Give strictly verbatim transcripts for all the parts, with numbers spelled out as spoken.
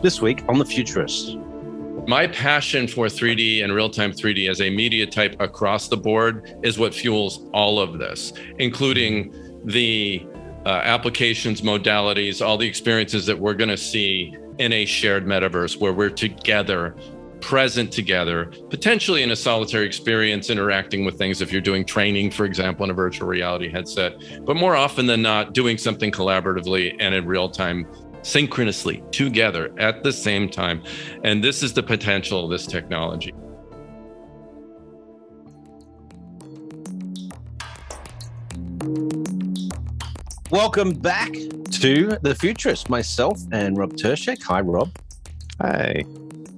This week on The Futurist. My passion for three D and real-time three D as a media type across the board is what fuels all of this, including the uh, applications, modalities, all the experiences that we're going to see in a shared metaverse where we're together, present together, potentially in a solitary experience, interacting with things if you're doing training, for example, in a virtual reality headset, but more often than not doing something collaboratively and in real time, synchronously together at the same time. And this is the potential of this technology. Welcome back to The Futurist, myself and Rob Tercek. Hi, Rob. Hi.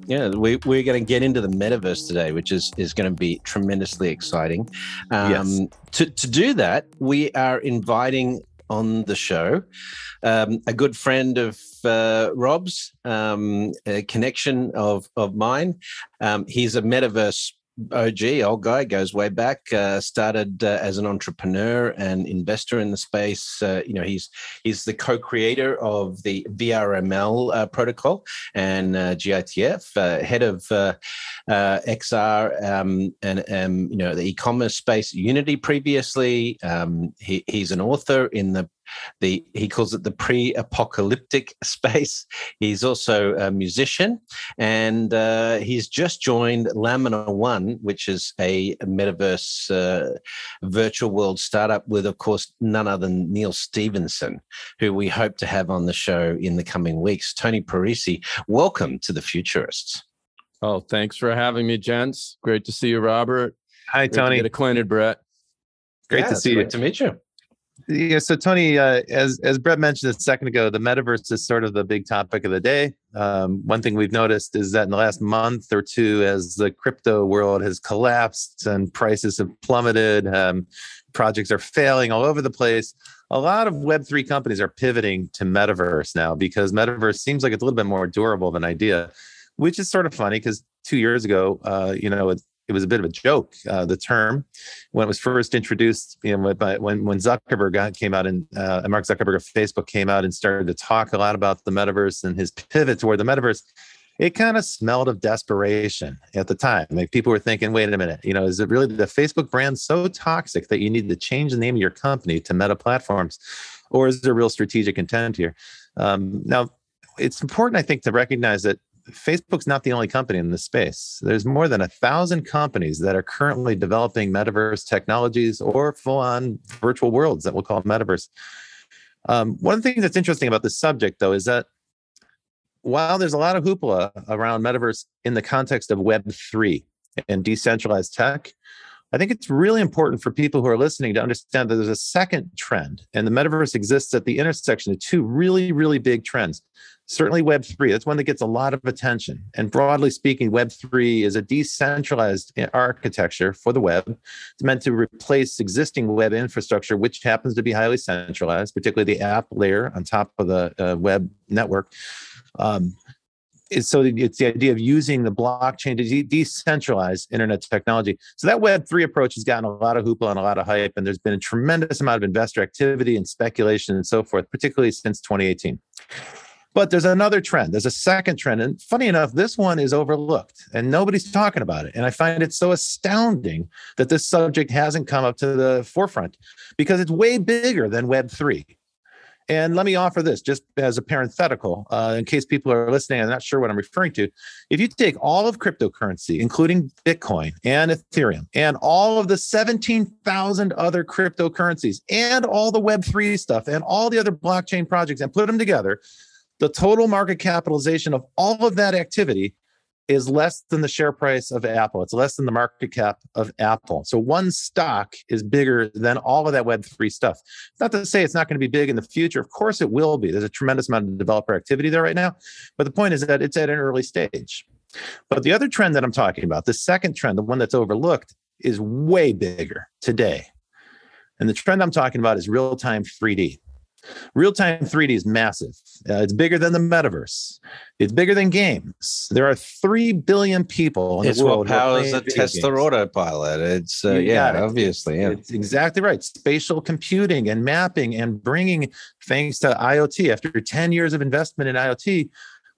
Yeah, we, we're going to get into the metaverse today, which is, is going to be tremendously exciting. Um, yes. To, to do that, we are inviting on the show um, a good friend of uh, Rob's, um, a connection of, of mine. Um, he's a metaverse O G, old guy, goes way back, uh, started uh, as an entrepreneur and investor in the space. Uh, you know, he's he's the co-creator of the V R M L uh, protocol and uh, glTF, uh, head of uh, uh, X R um, and, um, you know, the e-commerce space, Unity previously. Um, he, he's an author in the The, he calls it the pre-apocalyptic space. He's also a musician, and uh, he's just joined Lamina One, which is a metaverse uh, virtual world startup with, of course, none other than Neal Stephenson, who we hope to have on the show in the coming weeks. Tony Parisi, welcome to The Futurists. Oh, thanks for having me, gents. Great to see you, Robert. Hi, great Tony. To get acquainted, Brett. Great yeah, to see great you. Great to meet you. Yeah, so Tony, uh, as as Brett mentioned a second ago, the metaverse is sort of the big topic of the day. Um, one thing we've noticed is that in the last month or two, as the crypto world has collapsed and prices have plummeted, um, projects are failing all over the place. A lot of web three companies are pivoting to metaverse now because metaverse seems like it's a little bit more durable of an idea, which is sort of funny because two years ago, uh, you know, it's It was a bit of a joke, uh, the term, when it was first introduced, you know, by, when, when Zuckerberg got, came out and, uh, and Mark Zuckerberg of Facebook came out and started to talk a lot about the metaverse and his pivot toward the metaverse. It kind of smelled of desperation at the time. Like people were thinking, wait a minute, you know, is it really the Facebook brand so toxic that you need to change the name of your company to Meta Platforms? Or is there real strategic intent here? Um, now, it's important, I think, to recognize that Facebook's not the only company in this space. There's more than a thousand companies that are currently developing metaverse technologies or full-on virtual worlds that we'll call metaverse. Um, one of the things that's interesting about this subject, though, is that while there's a lot of hoopla around metaverse in the context of web three and decentralized tech, I think it's really important for people who are listening to understand that there's a second trend, and the metaverse exists at the intersection of two really, really big trends. Certainly web three, that's one that gets a lot of attention. And broadly speaking, web three is a decentralized architecture for the web. It's meant to replace existing web infrastructure, which happens to be highly centralized, particularly the app layer on top of the uh, web network. Um, So it's the idea of using the blockchain to de- decentralize internet technology. So that web three approach has gotten a lot of hoopla and a lot of hype, and there's been a tremendous amount of investor activity and speculation and so forth, particularly since twenty eighteen. But there's another trend. There's a second trend. And funny enough, this one is overlooked and nobody's talking about it. And I find it so astounding that this subject hasn't come up to the forefront because it's way bigger than web three. And let me offer this just as a parenthetical, uh, in case people are listening, I'm not sure what I'm referring to. If you take all of cryptocurrency, including Bitcoin and Ethereum and all of the seventeen thousand other cryptocurrencies and all the web three stuff and all the other blockchain projects and put them together, the total market capitalization of all of that activity is less than the share price of Apple. It's less than the market cap of Apple. So one stock is bigger than all of that web three stuff. It's not to say it's not going to be big in the future. Of course it will be. There's a tremendous amount of developer activity there right now. But the point is that it's at an early stage. But the other trend that I'm talking about, the second trend, the one that's overlooked, is way bigger today. And the trend I'm talking about is real-time three D. Real-time three D is massive. Uh, it's bigger than the metaverse. It's bigger than games. There are three billion people in it's the world. It's what powers the Tesla autopilot. It's uh, yeah, it. obviously. Yeah. It's exactly right. Spatial computing and mapping and bringing, thanks to IoT, after ten years of investment in IoT,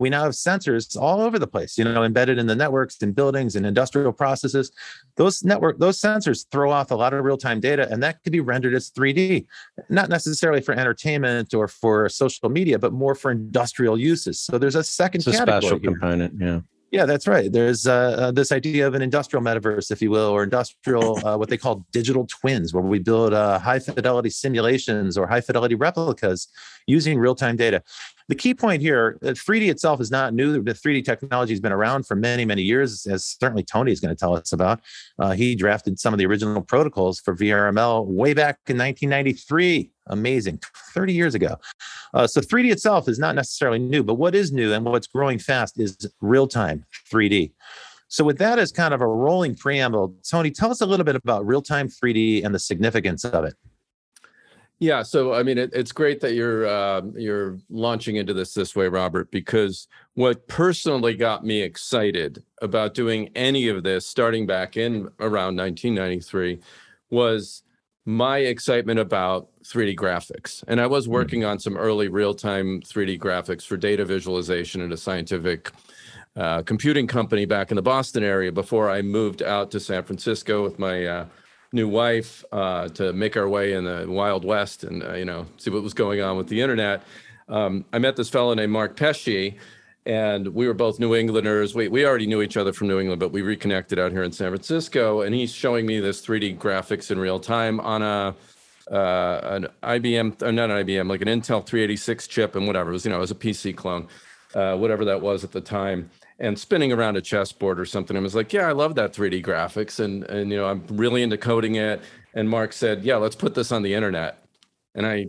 we now have sensors all over the place, you know, embedded in the networks and buildings and industrial processes. Those network, those sensors throw off a lot of real-time data, and that could be rendered as three D, not necessarily for entertainment or for social media, but more for industrial uses. So there's a second it's a category special here. component, yeah. Yeah, that's right. There's uh, this idea of an industrial metaverse, if you will, or industrial, uh, what they call digital twins, where we build uh, high fidelity simulations or high fidelity replicas using real-time data. The key point here, three D itself is not new. The three D technology has been around for many, many years, as certainly Tony is going to tell us about. Uh, he drafted some of the original protocols for V R M L way back in nineteen ninety-three. Amazing, thirty years ago. Uh, so three D itself is not necessarily new, but what is new and what's growing fast is real-time three D. So with that as kind of a rolling preamble, Tony, tell us a little bit about real-time three D and the significance of it. Yeah, so I mean, it, it's great that you're uh, you're launching into this this way, Robert, because what personally got me excited about doing any of this, starting back in around nineteen ninety-three, was my excitement about three D graphics. And I was working mm-hmm. on some early real-time three D graphics for data visualization at a scientific uh, computing company back in the Boston area before I moved out to San Francisco with my uh, new wife uh, to make our way in the Wild West and, uh, you know, see what was going on with the internet. Um, I met this fellow named Mark Pesce, and we were both New Englanders. We we already knew each other from New England, but we reconnected out here in San Francisco, and he's showing me this three D graphics in real time on a uh, an I B M, or not an I B M, like an Intel three eighty-six chip and whatever. It was, you know, it was a P C clone, uh, whatever that was at the time, and spinning around a chessboard or something. I was like, yeah, I love that three D graphics, and and you know, I'm really into coding it. And Mark said, yeah, let's put this on the internet. And I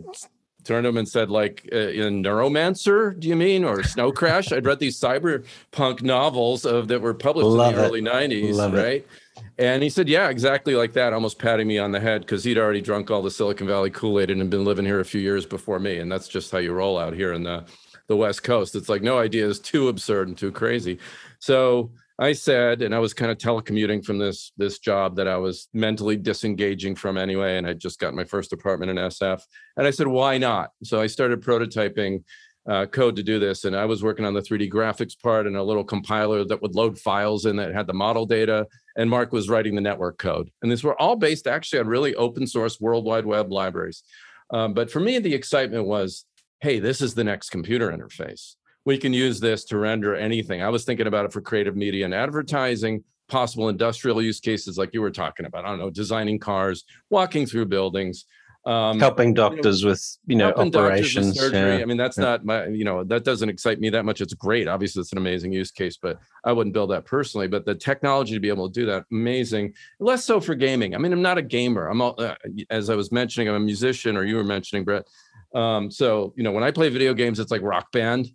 turned to him and said, like, uh, in Neuromancer, do you mean, or Snow Crash? I'd read these cyberpunk novels of that were published Love in the it. early nineties, Love right? It. And he said, yeah, exactly like that, almost patting me on the head because he'd already drunk all the Silicon Valley Kool-Aid and had been living here a few years before me. And that's just how you roll out here in the, the West Coast. It's like no idea is too absurd and too crazy. So I said, and I was kind of telecommuting from this, this job that I was mentally disengaging from anyway, and I just got my first apartment in S F. And I said, why not? So I started prototyping uh, code to do this. And I was working on the three D graphics part and a little compiler that would load files in that had the model data. And Mark was writing the network code. And these were all based actually on really open source World Wide Web libraries. Um, but for me, the excitement was, hey, this is the next computer interface. We can use this to render anything. I was thinking about it for creative media and advertising, possible industrial use cases like you were talking about. I don't know, designing cars, walking through buildings, um, helping doctors you know, with you know operations, with surgery. Yeah. I mean, that's yeah. not my you know that doesn't excite me that much. It's great, obviously, it's an amazing use case, but I wouldn't build that personally. But the technology to be able to do that, amazing. Less so for gaming. I mean, I'm not a gamer. I'm all, uh, as I was mentioning, I'm a musician, or you were mentioning, Brett. Um, so, you know, when I play video games, it's like Rock Band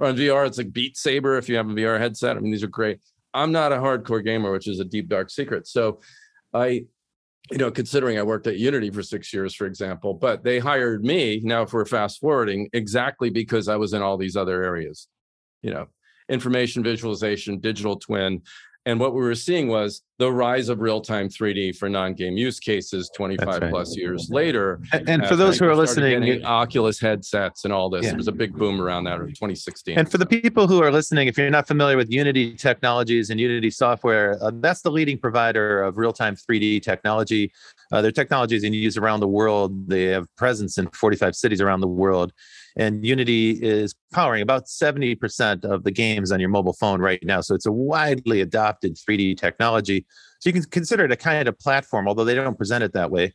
or on V R, it's like Beat Saber. If you have a V R headset, I mean, these are great. I'm not a hardcore gamer, which is a deep, dark secret. So I, you know, considering I worked at Unity for six years, for example, but they hired me now if we're fast forwarding exactly because I was in all these other areas, you know, information visualization, digital twin. And what we were seeing was the rise of real-time three D for non-game use cases twenty-five right. plus years later. And, and for those who are listening, Oculus headsets and all this, yeah. There was a big boom around that in twenty sixteen. And for the people who are listening, if you're not familiar with Unity Technologies and Unity Software, uh, that's the leading provider of real-time three D technology. Uh, their technology is in use around the world. They have presence in forty-five cities around the world. And Unity is powering about seventy percent of the games on your mobile phone right now. So it's a widely adopted three D technology. So you can consider it a kind of platform, although they don't present it that way.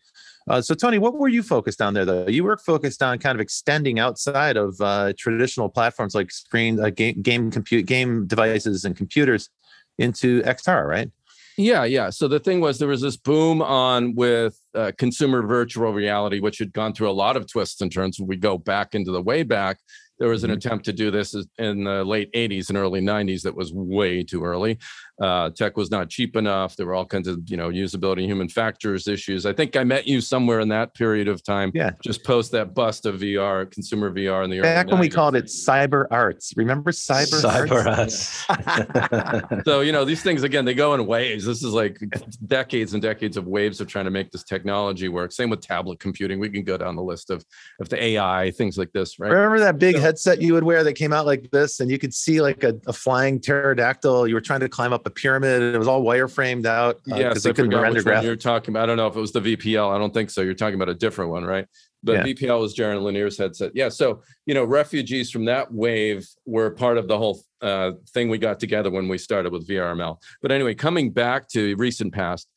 Uh, so, Tony, what were you focused on there, though? You were focused on kind of extending outside of uh, traditional platforms like screen, uh, game, game, compute, game devices and computers into X R, right? Yeah, yeah. So the thing was, there was this boom on with uh, consumer virtual reality, which had gone through a lot of twists and turns. When we go back into the way back, there was an attempt to do this in the late eighties and early nineties that was way too early. Uh, tech was not cheap enough. There were all kinds of, you know, usability, human factors issues. I think I met you somewhere in that period of time. Yeah. Just post that bust of V R, consumer V R in the early nineties. Back when we called it cyber arts. Remember cyber, cyber arts? Cyber arts. So, you know, these things, again, they go in waves. This is like decades and decades of waves of trying to make this technology work. Same with tablet computing. We can go down the list of, of the A I, things like this, right? Remember that big so, headset you would wear that came out like this, and you could see like a, a flying pterodactyl. You were trying to climb up a pyramid, and it was all wireframed out. Uh, yeah, so I couldn't render graphics. You're talking about, I don't know if it was the V P L. I don't think so. You're talking about a different one, right? The yeah. V P L was Jaron Lanier's headset. Yeah. So, you know, refugees from that wave were part of the whole uh, thing we got together when we started with V R M L. But anyway, coming back to recent past,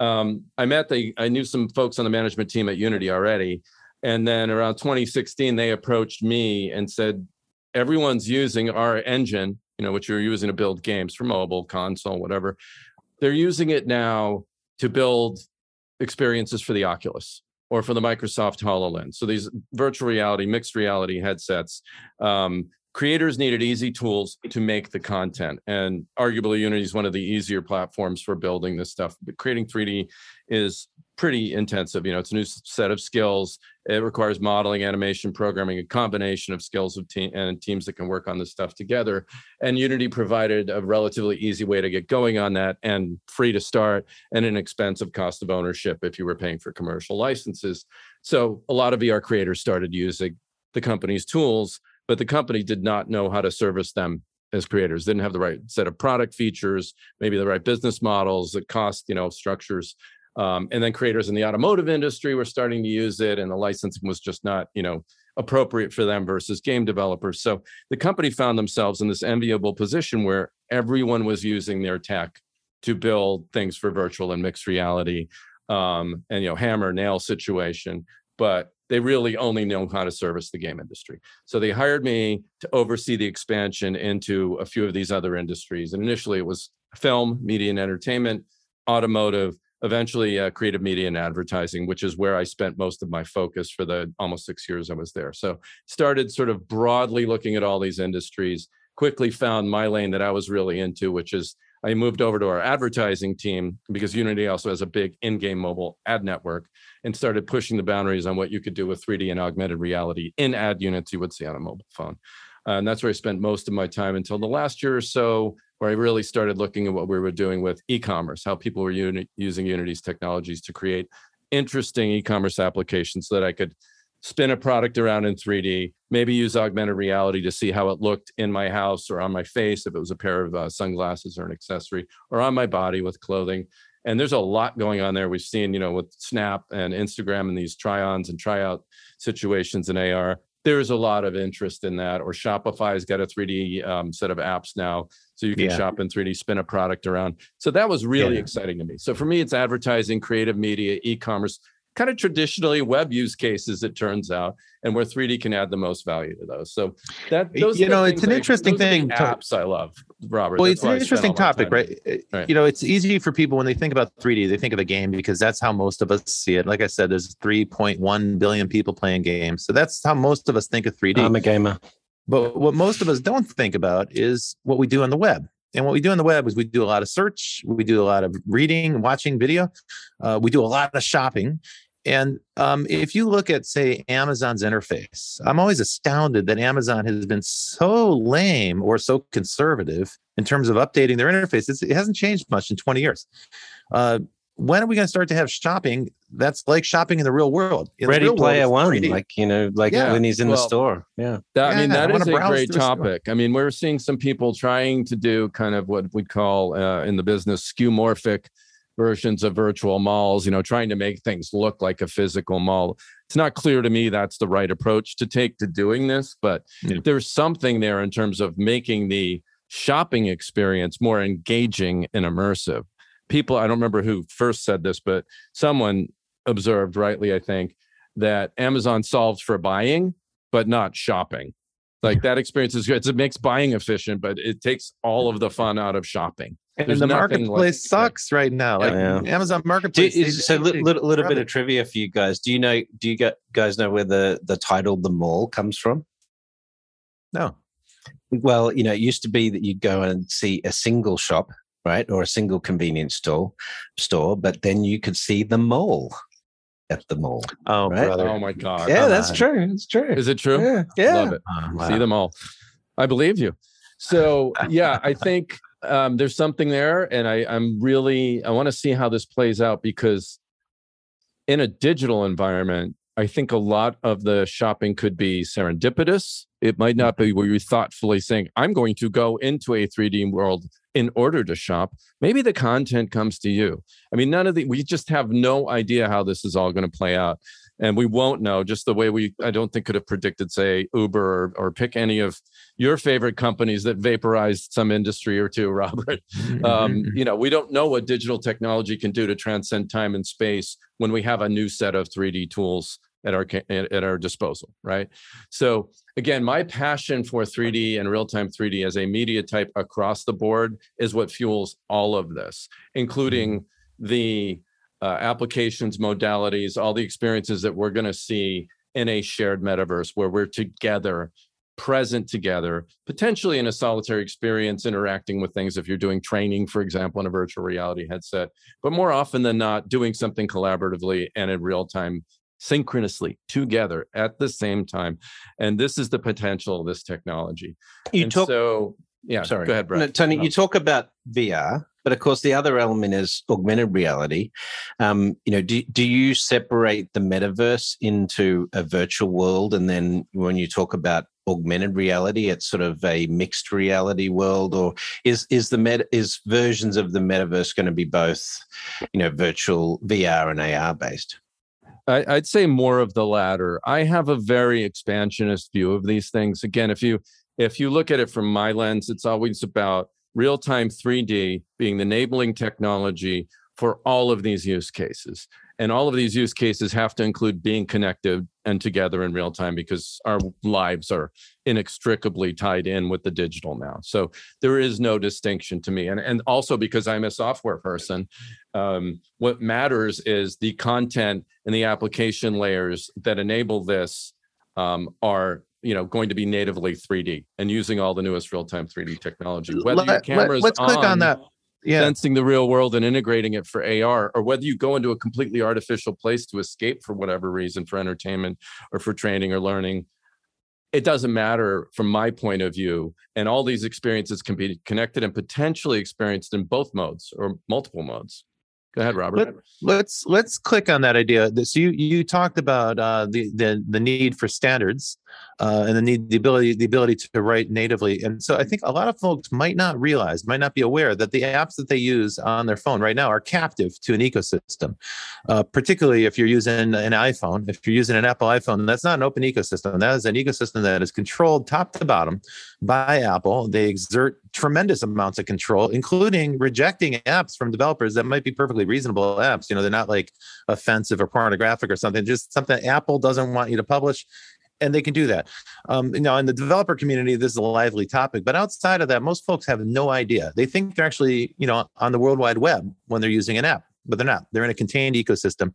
um, I met the, I knew some folks on the management team at Unity already. And then around twenty sixteen, they approached me and said, everyone's using our engine, you know, which you're using to build games for mobile, console, whatever. They're using it now to build experiences for the Oculus or for the Microsoft HoloLens. So these virtual reality, mixed reality headsets, um, creators needed easy tools to make the content. And arguably Unity is one of the easier platforms for building this stuff. But creating three D is pretty intensive. You know, it's a new set of skills. It requires modeling, animation, programming, a combination of skills of team and teams that can work on this stuff together. And Unity provided a relatively easy way to get going on that, and free to start, and an inexpensive cost of ownership if you were paying for commercial licenses. So a lot of V R creators started using the company's tools, but the company did not know how to service them as creators. Didn't have the right set of product features, maybe the right business models, the cost, you know, structures. Um, and then creators in the automotive industry were starting to use it, and the licensing was just not, you know, appropriate for them versus game developers. So the company found themselves in this enviable position where everyone was using their tech to build things for virtual and mixed reality, um, and, you know, hammer nail situation, but they really only know how to service the game industry. So they hired me to oversee the expansion into a few of these other industries. And initially it was film, media and entertainment, automotive, eventually uh, creative media and advertising, which is where I spent most of my focus for the almost six years I was there. So started sort of broadly looking at all these industries, quickly found my lane that I was really into, which is I moved over to our advertising team, because Unity also has a big in-game mobile ad network, and started pushing the boundaries on what you could do with three D and augmented reality in ad units you would see on a mobile phone. Uh, and that's where I spent most of my time until the last year or so, where I really started looking at what we were doing with e-commerce, how people were uni- using Unity's technologies to create interesting e-commerce applications so that I could spin a product around in three D, maybe use augmented reality to see how it looked in my house or on my face, if it was a pair of uh, sunglasses or an accessory, or on my body with clothing. And there's a lot going on there. We've seen, you know, with Snap and Instagram and these try-ons and try-out situations in A R. There's a lot of interest in that. Or Shopify's got a three D um, set of apps now, so you can yeah. shop in three D, spin a product around. So that was really yeah. exciting to me. So for me, it's advertising, creative media, e-commerce, kind of traditionally web use cases, it turns out, and where three D can add the most value to those. So that those you know, it's an interesting thing. Apps I love, Robert. Well, it's an interesting topic, right? right? You know, it's easy for people when they think about three D, they think of a game because that's how most of us see it. Like I said, there's three point one billion people playing games, so that's how most of us think of three D. I'm a gamer. But what most of us don't think about is what we do on the web. And what we do on the web is we do a lot of search, we do a lot of reading, watching video, uh, we do a lot of shopping. And um, if you look at, say, Amazon's interface, I'm always astounded that Amazon has been so lame or so conservative in terms of updating their interface. It's, it hasn't changed much in twenty years. Uh, when are we going to start to have shopping that's like shopping in the real world? In Ready real Player world, One, like, you know, like yeah. when he's in well, the store. Yeah. That, I mean, yeah, that I is a great topic. I mean, we're seeing some people trying to do kind of what we call uh, in the business skeuomorphic versions of virtual malls, you know, trying to make things look like a physical mall. It's not clear to me that's the right approach to take to doing this, but yeah. there's something there in terms of making the shopping experience more engaging and immersive. People, I don't remember who first said this, but someone observed rightly, I think, that Amazon solves for buying, but not shopping. Like that experience is good. It makes buying efficient, but it takes all of the fun out of shopping. And There's the marketplace like, sucks right now. Like yeah. Amazon Marketplace. You, so a little, little, little bit of trivia for you guys. Do you know? Do you guys know where the, the title The Mall comes from? No. Well, you know, it used to be that you'd go and see a single shop, right? Or a single convenience store, store, but then you could see the mall at the mall. Oh, right? brother. Oh my God. Yeah, oh, that's man. true. It's true. Is it true? Yeah. yeah. Love it. Oh, wow. See them all. I believe you. So yeah, I think um, there's something there, and I, I'm really, I want to see how this plays out, because in a digital environment, I think a lot of the shopping could be serendipitous It might not be where you're thoughtfully saying, I'm going to go into a three D world in order to shop. Maybe the content comes to you. I mean, none of the, we just have no idea how this is all going to play out. And we won't know, just the way we, I don't think, could have predicted, say, Uber or, or pick any of your favorite companies that vaporized some industry or two, Robert. Um, you know, we don't know what digital technology can do to transcend time and space when we have a new set of three D tools at our at our disposal, right? So again, my passion for three D and real-time three D as a media type across the board is what fuels all of this, including the uh, applications, modalities, all the experiences that we're going to see in a shared metaverse where we're together, present together, potentially in a solitary experience, interacting with things if you're doing training, for example, in a virtual reality headset, but more often than not, doing something collaboratively and in real time, synchronously together at the same time. And this is the potential of this technology. You and talk, so, yeah, sorry, go ahead, Brett. No, Tony, no. You talk about V R, but of course the other element is augmented reality. Um, you know, do, do you separate the metaverse into a virtual world? And then when you talk about augmented reality, it's sort of a mixed reality world, or is is the met is versions of the metaverse going to be both, you know, virtual V R and A R based? I'd say more of the latter. I have a very expansionist view of these things. Again, if you if you look at it from my lens, it's always about real-time three D being the enabling technology for all of these use cases. And all of these use cases have to include being connected and together in real time, because our lives are inextricably tied in with the digital now. So there is no distinction to me. And, and also because I'm a software person, um, what matters is the content and the application layers that enable this um, are, you know, going to be natively three D and using all the newest real-time three D technology. Whether your camera's Let's on, click on that. Yeah. Sensing the real world and integrating it for A R, or whether you go into a completely artificial place to escape for whatever reason, for entertainment or for training or learning, it doesn't matter from my point of view. And all these experiences can be connected and potentially experienced in both modes or multiple modes. Go ahead, Robert. Let, let's let's click on that idea. So you you talked about uh, the, the the need for standards uh, and the need the ability the ability to write natively. And so I think a lot of folks might not realize, might not be aware that the apps that they use on their phone right now are captive to an ecosystem. Uh, particularly if you're using an iPhone, if you're using an Apple iPhone, that's not an open ecosystem. That is an ecosystem that is controlled top to bottom by Apple. They exert tremendous amounts of control, including rejecting apps from developers that might be perfectly reasonable apps. You know, they're not like offensive or pornographic or something, just something Apple doesn't want you to publish. And they can do that. Um, you know, in the developer community, this is a lively topic. But outside of that, most folks have no idea. They think they're actually, you know, on the World Wide Web when they're using an app, but they're not. They're in a contained ecosystem.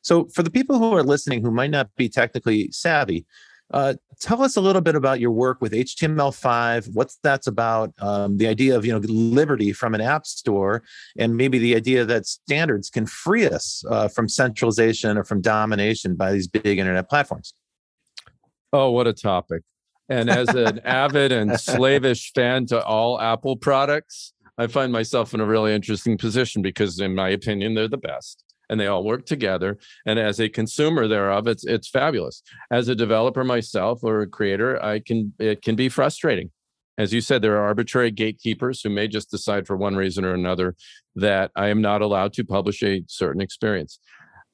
So for the people who are listening who might not be technically savvy, Uh, tell us a little bit about your work with H T M L five, what that's about, um, the idea of, you know, liberty from an app store, and maybe the idea that standards can free us uh, from centralization or from domination by these big internet platforms. Oh, what a topic. And as an avid and slavish fan to all Apple products, I find myself in a really interesting position because, in my opinion, they're the best. And they all work together. And as a consumer thereof, it's it's fabulous. As a developer myself or a creator, I can it can be frustrating. As you said, there are arbitrary gatekeepers who may just decide for one reason or another that I am not allowed to publish a certain experience.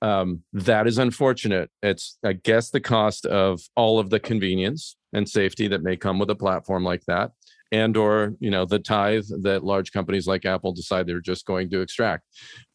Um, that is unfortunate. It's, I guess, the cost of all of the convenience and safety that may come with a platform like that, and or, you know, the tithe that large companies like Apple decide they're just going to extract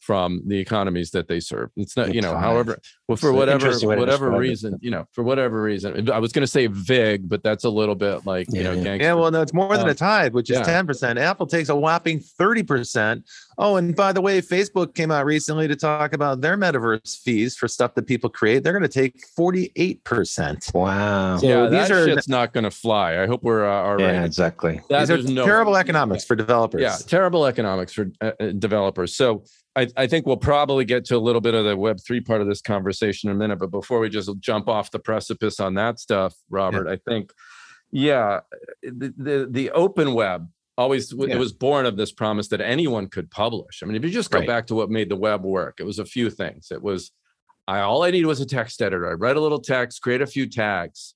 from the economies that they serve. It's not, you know, however, well, for whatever whatever reason, you know, for whatever reason, I was going to say vig, but that's a little bit like, you know, gangster. Yeah, well, no, it's more than a tithe, which is ten percent. Apple takes a whopping thirty percent. Oh, and by the way, Facebook came out recently to talk about their metaverse fees for stuff that people create. They're going to take forty-eight percent. Wow. Yeah, that shit's not going to fly. I hope we're uh, all right. Yeah, exactly. These are terrible economics for developers. Yeah, terrible economics for uh, developers. So I, I think we'll probably get to a little bit of the Web three part of this conversation in a minute. But before we just jump off the precipice on that stuff, Robert, yeah. I think, yeah, the, the, the open web always, yeah. It was born of this promise that anyone could publish. I mean, if you just go right. back to what made the web work, it was a few things. It was, I all I needed was a text editor. I write a little text, create a few tags,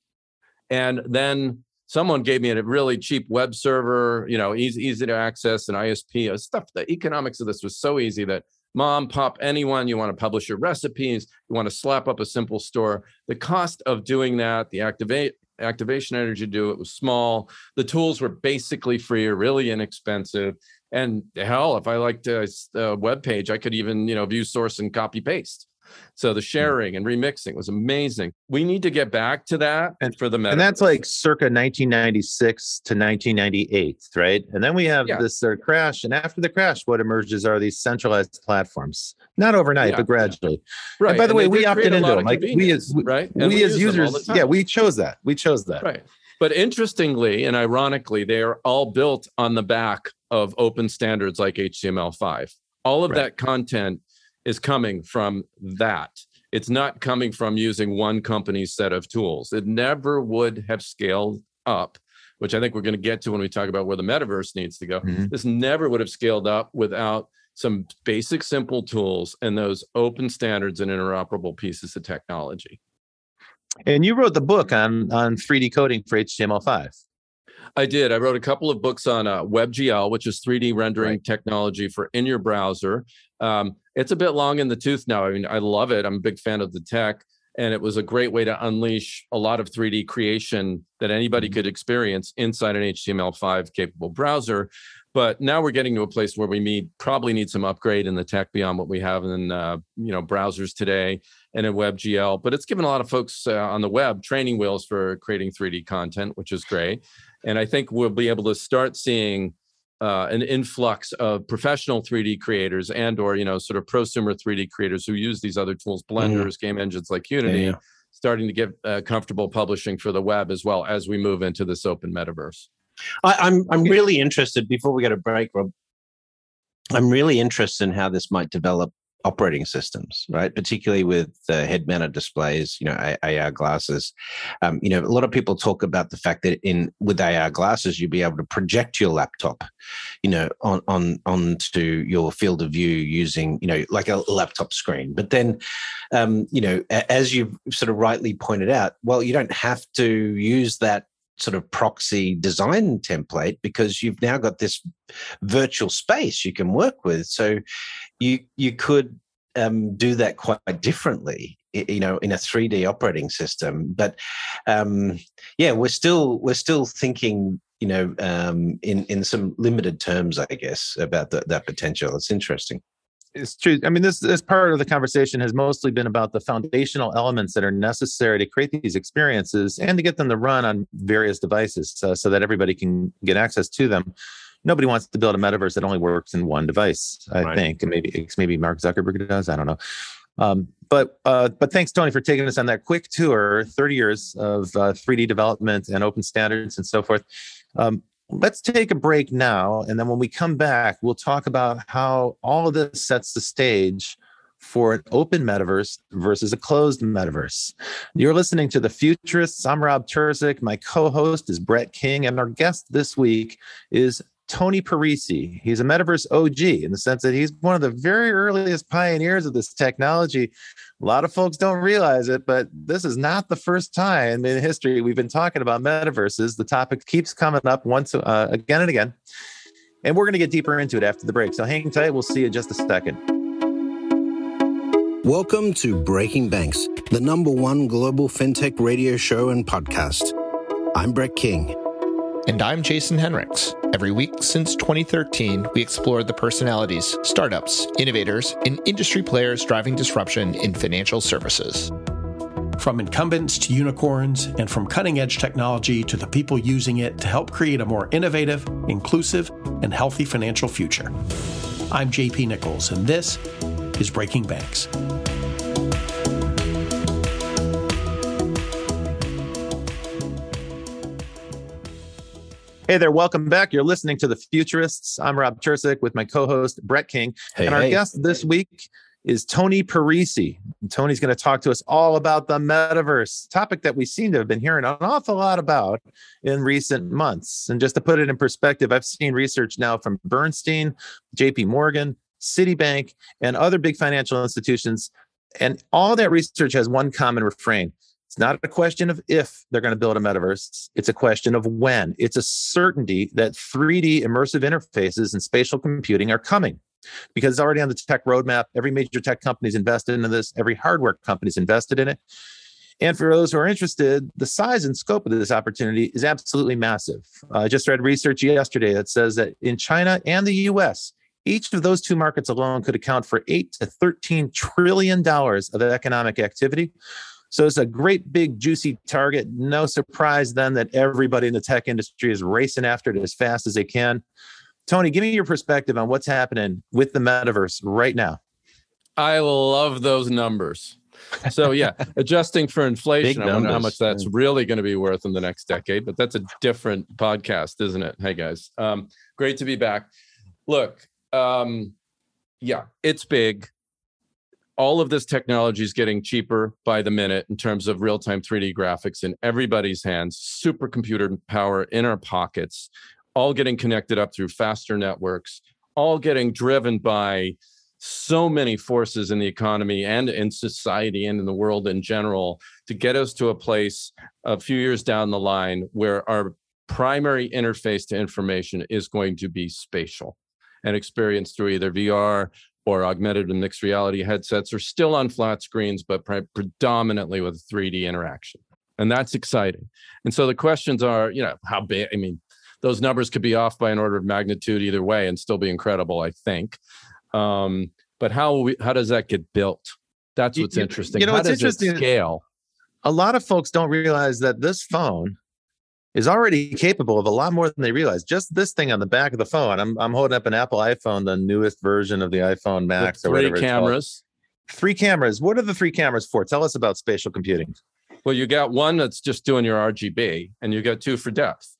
and then someone gave me a really cheap web server, you know, easy, easy to access, an I S P, stuff. The economics of this was so easy that mom, pop, anyone, you want to publish your recipes, you want to slap up a simple store. The cost of doing that, the activate activation energy to do it was small. The tools were basically free or really inexpensive. And hell, if I liked a, a web page, I could even, you know, view, source, and copy paste. So the sharing and remixing was amazing. We need to get back to that and for the metaverse. And that's like circa nineteen ninety-six to nineteen ninety-eight, right? And then we have yeah. this uh, crash. And after the crash, what emerges are these centralized platforms. Not overnight, yeah. but gradually. Right. And by the and way, we opted into them. Like we as, we, right? we we as users, yeah, we chose that. We chose that. Right. But interestingly and ironically, they are all built on the back of open standards like H T M L five. All of right. that content is coming from that. It's not coming from using one company's set of tools. It never would have scaled up, which I think we're going to get to when we talk about where the metaverse needs to go. Mm-hmm. This never would have scaled up without some basic, simple tools and those open standards and interoperable pieces of technology. And you wrote the book on, on three D coding for H T M L five. I did. I wrote a couple of books on uh, WebGL, which is three D rendering right. technology for in your browser. Um, it's a bit long in the tooth now. I mean, I love it. I'm a big fan of the tech. And it was a great way to unleash a lot of three D creation that anybody could experience inside an H T M L five capable browser. But now we're getting to a place where we need probably need some upgrade in the tech beyond what we have in uh, you know browsers today and in WebGL. But it's given a lot of folks uh, on the web training wheels for creating three D content, which is great. And I think we'll be able to start seeing uh, an influx of professional three D creators and or, you know, sort of prosumer three D creators who use these other tools, blenders, mm-hmm. game engines like Unity, yeah, yeah. starting to get uh, comfortable publishing for the web as well as we move into this open metaverse. I, I'm I'm really interested, before we get a break, Rob, I'm really interested in how this might develop operating systems, right? Particularly with uh, head-mounted displays, you know, A R glasses. Um, you know, a lot of people talk about the fact that in with A R glasses, you'll be able to project your laptop, you know, on on onto your field of view using, you know, like a laptop screen. But then, um, you know, as you've sort of rightly pointed out, well, you don't have to use that sort of proxy design template because you've now got this virtual space you can work with. So you you could um, do that quite differently, you know, in a three D operating system. But um, yeah, we're still we're still thinking, you know, um, in in some limited terms, I guess, about the, that potential. It's interesting. It's true. I mean, this this part of the conversation has mostly been about the foundational elements that are necessary to create these experiences and to get them to run on various devices uh, so that everybody can get access to them. Nobody wants to build a metaverse that only works in one device, I right. think. And maybe maybe Mark Zuckerberg does. I don't know. Um, but uh, but thanks, Tony, for taking us on that quick tour, thirty years of uh, three D development and open standards and so forth. Um, Let's take a break now, and then when we come back, we'll talk about how all of this sets the stage for an open metaverse versus a closed metaverse. You're listening to The Futurists. I'm Rob Tercek. My co-host is Brett King, and our guest this week is Tony Parisi. He's a metaverse O G in the sense that he's one of the very earliest pioneers of this technology. A lot of folks don't realize it, but this is not the first time in history we've been talking about metaverses. The topic keeps coming up once uh, again and again, and we're going to get deeper into it after the break. So hang tight. We'll see you in just a second. Welcome to Breaking Banks, the number one global fintech radio show and podcast. I'm Brett King. And I'm Jason Henricks. Every week since twenty thirteen, we explore the personalities, startups, innovators, and industry players driving disruption in financial services. From incumbents to unicorns, and from cutting-edge technology to the people using it to help create a more innovative, inclusive, and healthy financial future. I'm J P Nichols, and this is Breaking Banks. Hey there, welcome back. You're listening to The Futurists. I'm Rob Tercek with my co-host, Brett King. Hey, and our hey. guest this week is Tony Parisi. And Tony's going to talk to us all about the metaverse, topic that we seem to have been hearing an awful lot about in recent months. And just to put it in perspective, I've seen research now from Bernstein, J P Morgan, Citibank, and other big financial institutions. And all that research has one common refrain. It's not a question of if they're going to build a metaverse. It's a question of when. It's a certainty that three D immersive interfaces and spatial computing are coming because it's already on the tech roadmap. Every major tech company is invested into this. Every hardware company is invested in it. And for those who are interested, the size and scope of this opportunity is absolutely massive. Uh, I just read research yesterday that says that in China and the U S, each of those two markets alone could account for eight to thirteen trillion dollars of economic activity. So it's a great big juicy target. No surprise then that everybody in the tech industry is racing after it as fast as they can. Tony, give me your perspective on what's happening with the metaverse right now. I love those numbers. So yeah, adjusting for inflation, I wonder how much that's really going to be worth in the next decade, but that's a different podcast, isn't it? Hey guys, um, great to be back. Look, um, yeah, it's big. All of this technology is getting cheaper by the minute in terms of real-time three D graphics in everybody's hands, supercomputer power in our pockets, all getting connected up through faster networks, all getting driven by so many forces in the economy and in society and in the world in general to get us to a place a few years down the line where our primary interface to information is going to be spatial and experienced through either V R or augmented and mixed reality headsets, are still on flat screens, but pre- predominantly with three D interaction. And that's exciting. And so the questions are, you know, how big? I mean, those numbers could be off by an order of magnitude either way and still be incredible, I think. Um, but how we, how does that get built? That's what's you, interesting. You know, how it's does interesting. It scale? A lot of folks don't realize that this phone is already capable of a lot more than they realize. Just this thing on the back of the phone. I'm I'm holding up an Apple iPhone, the newest version of the iPhone Max. With three or whatever cameras. It's called. Three cameras. What are the three cameras for? Tell us about spatial computing. Well, you got one that's just doing your R G B, and you got two for depth,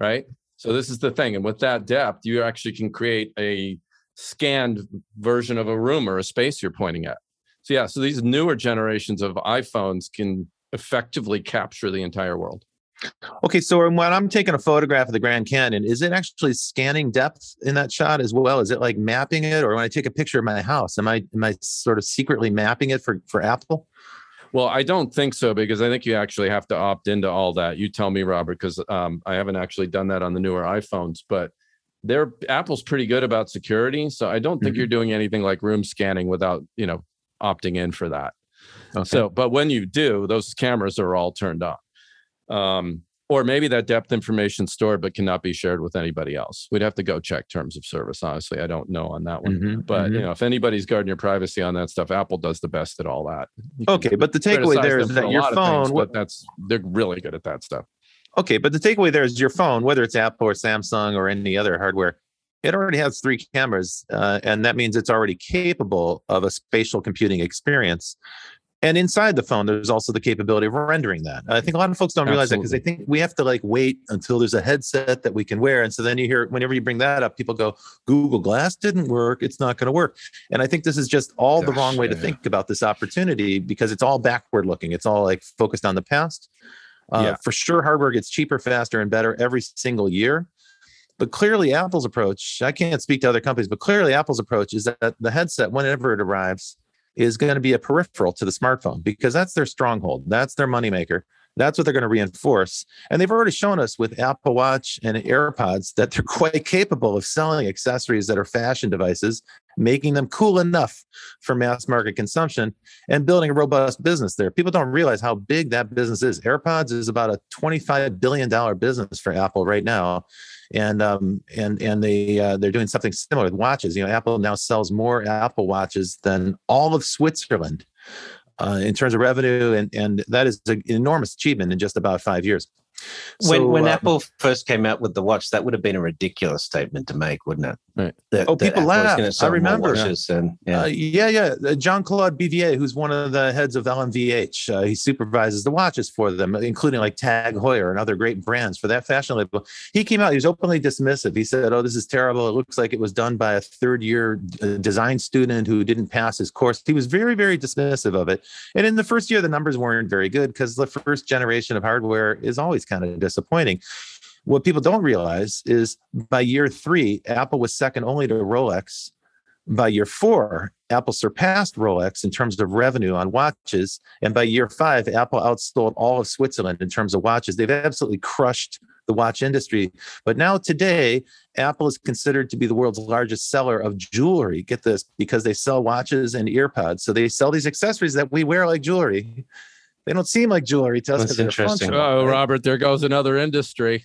right? So this is the thing. And with that depth, you actually can create a scanned version of a room or a space you're pointing at. So yeah, so these newer generations of iPhones can effectively capture the entire world. Okay, so when I'm taking a photograph of the Grand Canyon, is it actually scanning depth in that shot as well? Is it like mapping it? Or when I take a picture of my house, am I am I sort of secretly mapping it for, for Apple? Well, I don't think so, because I think you actually have to opt into all that. You tell me, Robert, because um, I haven't actually done that on the newer iPhones, but they're, Apple's pretty good about security. So I don't think mm-hmm. you're doing anything like room scanning without, you know, opting in for that. Okay. So, but when you do, those cameras are all turned on. Um, or maybe that depth information stored, but cannot be shared with anybody else. We'd have to go check terms of service. Honestly, I don't know on that one, mm-hmm, but mm-hmm. you know, if anybody's guarding your privacy on that stuff, Apple does the best at all that. You okay. But the takeaway there is that your phone, things, but that's, they're really good at that stuff. Okay. But the takeaway there is your phone, whether it's Apple or Samsung or any other hardware, it already has three cameras. Uh, and that means it's already capable of a spatial computing experience. And inside the phone, there's also the capability of rendering that. I think a lot of folks don't realize Absolutely. That because they think we have to like wait until there's a headset that we can wear. And so then you hear, whenever you bring that up, people go, Google Glass didn't work. It's not going to work. And I think this is just all Gosh, the wrong way yeah. to think about this opportunity because it's all backward looking. It's all like focused on the past. Uh, yeah. For sure, hardware gets cheaper, faster, and better every single year. But clearly Apple's approach, I can't speak to other companies, but clearly Apple's approach is that the headset, whenever it arrives, is going to be a peripheral to the smartphone because that's their stronghold. That's their moneymaker. That's what they're going to reinforce. And they've already shown us with Apple Watch and AirPods that they're quite capable of selling accessories that are fashion devices, making them cool enough for mass market consumption and building a robust business there. People don't realize how big that business is. AirPods is about a twenty-five billion dollars business for Apple right now. And um, and and they uh, they're doing something similar with watches. You know, Apple now sells more Apple Watches than all of Switzerland uh, in terms of revenue, and and that is an enormous achievement in just about five years. So, when when uh, Apple first came out with the watch, that would have been a ridiculous statement to make, wouldn't it? Right. That, oh, that people laughed. I remember. Yeah. And, yeah. Uh, yeah, yeah. Uh, Jean-Claude Bivier, who's one of the heads of L M V H, uh, he supervises the watches for them, including like Tag Heuer and other great brands for that fashion label. He came out. He was openly dismissive. He said, "Oh, this is terrible. It looks like it was done by a third-year d- design student who didn't pass his course." He was very, very dismissive of it. And in the first year, the numbers weren't very good because the first generation of hardware is always kind of disappointing. What people don't realize is by year three, Apple was second only to Rolex By year four, Apple surpassed Rolex in terms of revenue on watches. And by year five, Apple outsold all of Switzerland in terms of watches. They've absolutely crushed the watch industry. But now today, Apple is considered to be the world's largest seller of jewelry. Get this, because they sell watches and AirPods. So they sell these accessories that we wear like jewelry. They don't seem like jewelry to us. That's interesting. Oh, Robert, there goes another industry.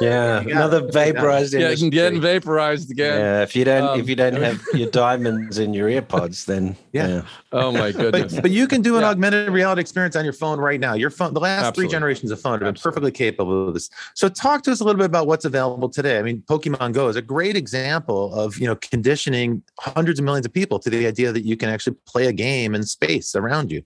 Yeah, another vaporized yeah, industry. Getting vaporized again. Yeah, if you don't, um, if you don't have your diamonds in your AirPods, then yeah. yeah. Oh my goodness! But, but you can do an yeah. augmented reality experience on your phone right now. Your phone, the last Absolutely. three generations of phone have been Absolutely. perfectly capable of this. So, talk to us a little bit about what's available today. I mean, Pokemon Go is a great example of you know conditioning hundreds of millions of people to the idea that you can actually play a game in space around you.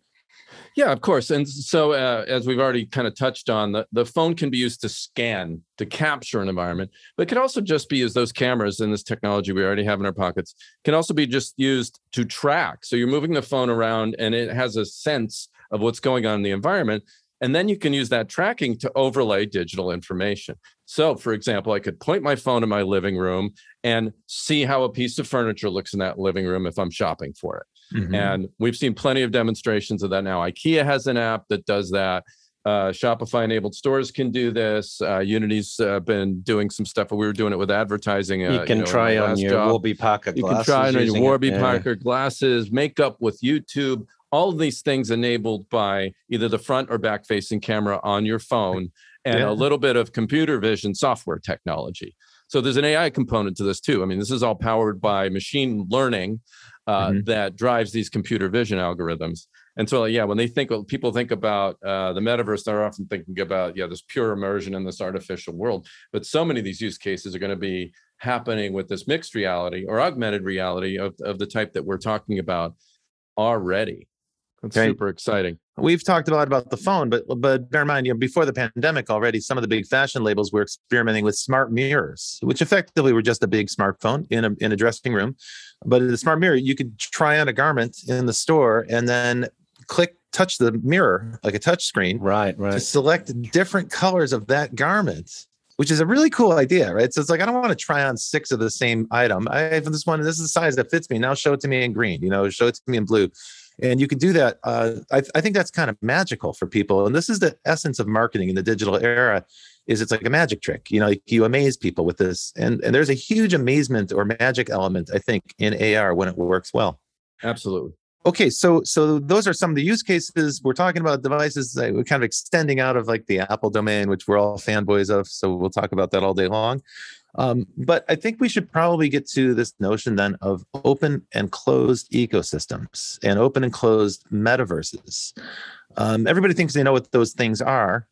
Yeah, of course. And so uh, as we've already kind of touched on, the, the phone can be used to scan, to capture an environment, but it could also just be as those cameras and this technology we already have in our pockets can also be just used to track. So you're moving the phone around and it has a sense of what's going on in the environment. And then you can use that tracking to overlay digital information. So, for example, I could point my phone in my living room and see how a piece of furniture looks in that living room if I'm shopping for it. Mm-hmm. And we've seen plenty of demonstrations of that now. IKEA has an app that does that. Uh, Shopify-enabled stores can do this. Uh, Unity's uh, been doing some stuff. We were doing it with advertising. Uh, you can you know, try on your job. Warby Parker glasses. You can try on your Warby it, yeah. Parker glasses, makeup with YouTube. All of these things enabled by either the front or back-facing camera on your phone and yeah. a little bit of computer vision software technology. So there's an A I component to this, too. I mean, this is all powered by machine learning. Uh, mm-hmm. That drives these computer vision algorithms. And so, yeah, when they think, well, people think about uh, the metaverse, they're often thinking about, yeah, this pure immersion in this artificial world. But so many of these use cases are going to be happening with this mixed reality or augmented reality of, of the type that we're talking about already. That's okay. Super exciting. We've talked a lot about the phone, but but bear in mind, you know, before the pandemic already, some of the big fashion labels were experimenting with smart mirrors, which effectively were just a big smartphone in a in a dressing room. But in the smart mirror, you could try on a garment in the store and then click, touch the mirror like a touch screen, right, right, to select different colors of that garment, which is a really cool idea, right? So it's like, I don't want to try on six of the same item. I have this one. This is the size that fits me. Now show it to me in green. You know, show it to me in blue. And you can do that. Uh, I, th- I think that's kind of magical for people. And this is the essence of marketing in the digital era, is it's like a magic trick. You know, like you amaze people with this. And, and there's a huge amazement or magic element, I think, in A R when it works well. Absolutely. Okay, so so those are some of the use cases. We're talking about devices that we're kind of extending out of like the Apple domain, which we're all fanboys of. So we'll talk about that all day long. Um, but I think we should probably get to this notion then of open and closed ecosystems and open and closed metaverses. Um, everybody thinks they know what those things are,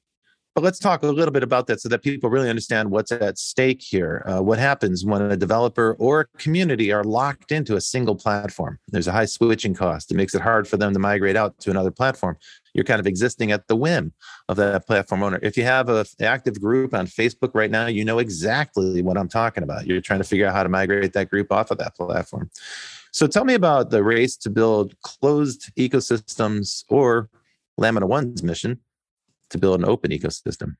but let's talk a little bit about that so that people really understand what's at stake here. Uh, what happens when a developer or a community are locked into a single platform? There's a high switching cost. It makes it hard for them to migrate out to another platform. You're kind of existing at the whim of that platform owner. If you have an active group on Facebook right now, you know exactly what I'm talking about. You're trying to figure out how to migrate that group off of that platform. So tell me about the race to build closed ecosystems, or Lamina One's mission to build an open ecosystem.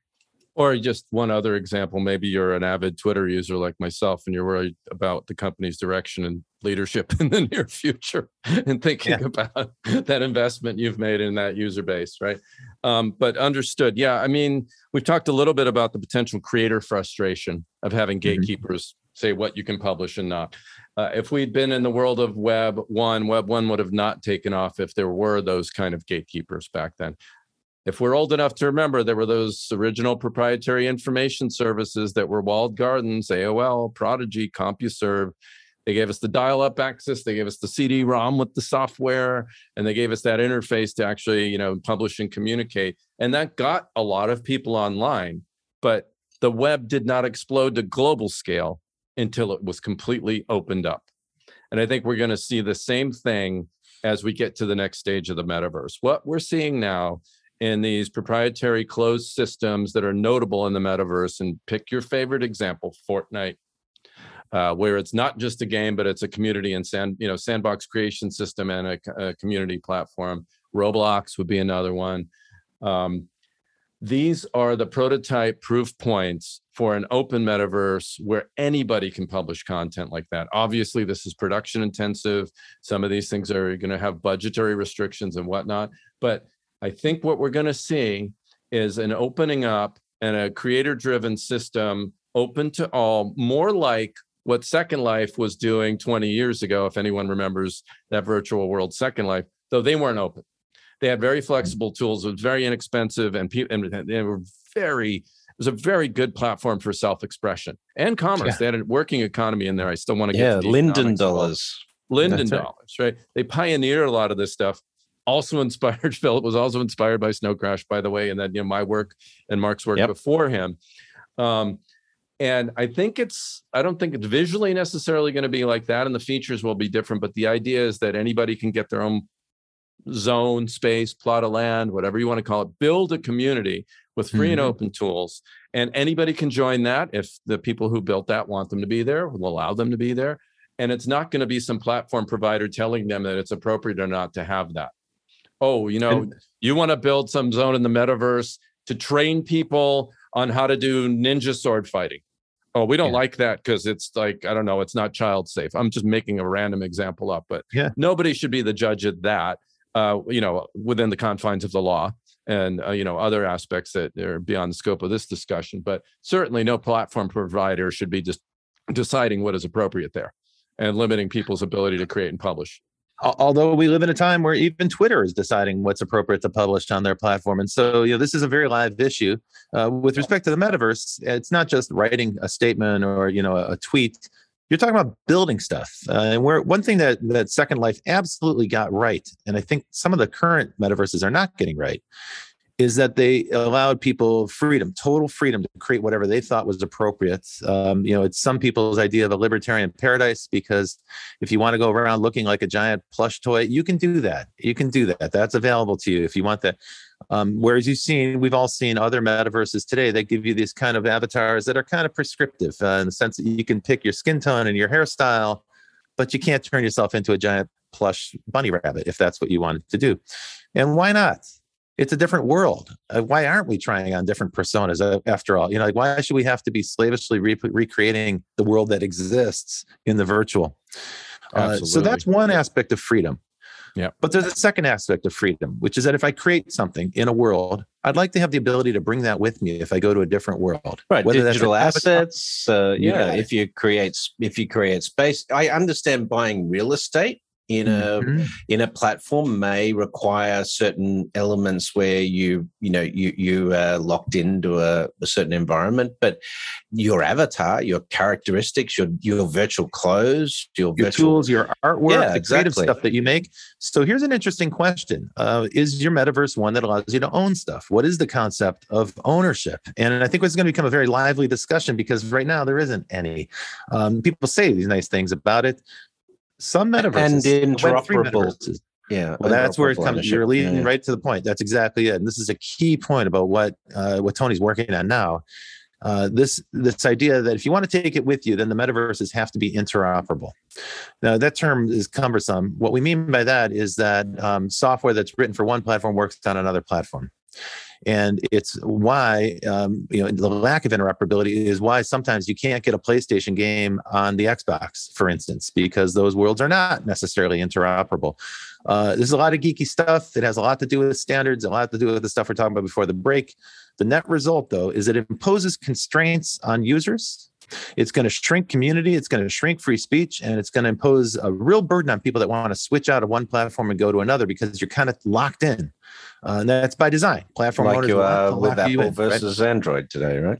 Or just one other example, maybe you're an avid Twitter user like myself and you're worried about the company's direction and leadership in the near future and thinking yeah. about that investment you've made in that user base, right? Um, but understood. Yeah, I mean, we've talked a little bit about the potential creator frustration of having gatekeepers mm-hmm. say what you can publish and not. Uh, if we'd been in the world of Web one, Web one would have not taken off if there were those kind of gatekeepers back then. If we're old enough to remember, there were those original proprietary information services that were walled gardens, A O L, Prodigy, CompuServe. They gave us the dial-up access. They gave us the C D ROM with the software, and they gave us that interface to actually, you know, publish and communicate. And that got a lot of people online, but the web did not explode to global scale until it was completely opened up. And I think we're going to see the same thing as we get to the next stage of the metaverse. What we're seeing now in these proprietary closed systems that are notable in the metaverse, and pick your favorite example, Fortnite, uh, where it's not just a game, but it's a community and sand, you know, sandbox creation system and a, a community platform. Roblox would be another one. Um, These are the prototype proof points for an open metaverse where anybody can publish content like that. Obviously, this is production intensive. Some of these things are going to have budgetary restrictions and whatnot. But I think what we're going to see is an opening up and a creator-driven system open to all, more like what Second Life was doing twenty years ago, if anyone remembers that virtual world Second Life, though they weren't open. They had very flexible tools. It was very inexpensive, and people and they were very. It was a very good platform for self-expression and commerce. Yeah. They had a working economy in there. I still want to get yeah, to Linden dollars. Linden That's dollars, right. right? They pioneered a lot of this stuff. Also inspired. Philip was also inspired by Snow Crash, by the way, and then you know my work and Mark's work yep. before him. Um, And I think it's, I don't think it's visually necessarily going to be like that, and the features will be different, but the idea is that anybody can get their own zone, space, plot of land, whatever you want to call it, build a community with free mm-hmm. and open tools, and anybody can join that if the people who built that want them to be there, will allow them to be there, and it's not going to be some platform provider telling them that it's appropriate or not to have that. Oh, you know, and- you want to build some zone in the metaverse to train people on how to do ninja sword fighting. Oh, we don't yeah. like that because it's like, I don't know, it's not child safe. I'm just making a random example up, but yeah. nobody should be the judge of that, uh, you know, within the confines of the law and, uh, you know, other aspects that are beyond the scope of this discussion. But certainly no platform provider should be just deciding what is appropriate there and limiting people's ability to create and publish. Although we live in a time where even Twitter is deciding what's appropriate to publish on their platform. And so, you know, this is a very live issue. Uh, with respect to the metaverse, it's not just writing a statement or, you know, a tweet. You're talking about building stuff. Uh, and we're, one thing that, that Second Life absolutely got right, and I think some of the current metaverses are not getting right, is that they allowed people freedom, total freedom to create whatever they thought was appropriate. Um, you know, it's some people's idea of a libertarian paradise, because if you want to go around looking like a giant plush toy, you can do that. You can do that. That's available to you if you want that. Um, whereas you've seen, we've all seen other metaverses today that give you these kind of avatars that are kind of prescriptive uh, in the sense that you can pick your skin tone and your hairstyle, but you can't turn yourself into a giant plush bunny rabbit if that's what you wanted to do. And why not? It's a different world. Uh, why aren't we trying on different personas uh, after all? You know, like, why should we have to be slavishly re- recreating the world that exists in the virtual? Uh, so that's one aspect of freedom. Yeah. But there's a second aspect of freedom, which is that if I create something in a world, I'd like to have the ability to bring that with me if I go to a different world. Right. Whether digital that's assets, uh, you yeah. know, if you create if you create space. I understand buying real estate in a mm-hmm. in a platform may require certain elements where you you know you you are locked into a, a certain environment, but your avatar, your characteristics, your your virtual clothes, your, your virtual, tools, your artwork, yeah, the exactly. creative stuff that you make. So here's an interesting question: uh, is your metaverse one that allows you to own stuff? What is the concept of ownership? And I think it's going to become a very lively discussion, because right now there isn't any. Um, people say these nice things about it. Some metaverses and interoperable. Yeah, well, that's where it comes. You're leading yeah, yeah. right to the point. That's exactly it. And this is a key point about what uh, what Tony's working on now. Uh, this this idea that if you want to take it with you, then the metaverses have to be interoperable. Now, that term is cumbersome. What we mean by that is that um, software that's written for one platform works on another platform. And it's why, um, you know, the lack of interoperability is why sometimes you can't get a PlayStation game on the Xbox, for instance, because those worlds are not necessarily interoperable. Uh, there's a lot of geeky stuff. It has a lot to do with standards, a lot to do with the stuff we're talking about before the break. The net result, though, is it imposes constraints on users. It's going to shrink community. It's going to shrink free speech. And it's going to impose a real burden on people that want to switch out of one platform and go to another, because you're kind of locked in. Uh, and that's by design. Platform like owners you are with Apple in, versus right? Android today, right?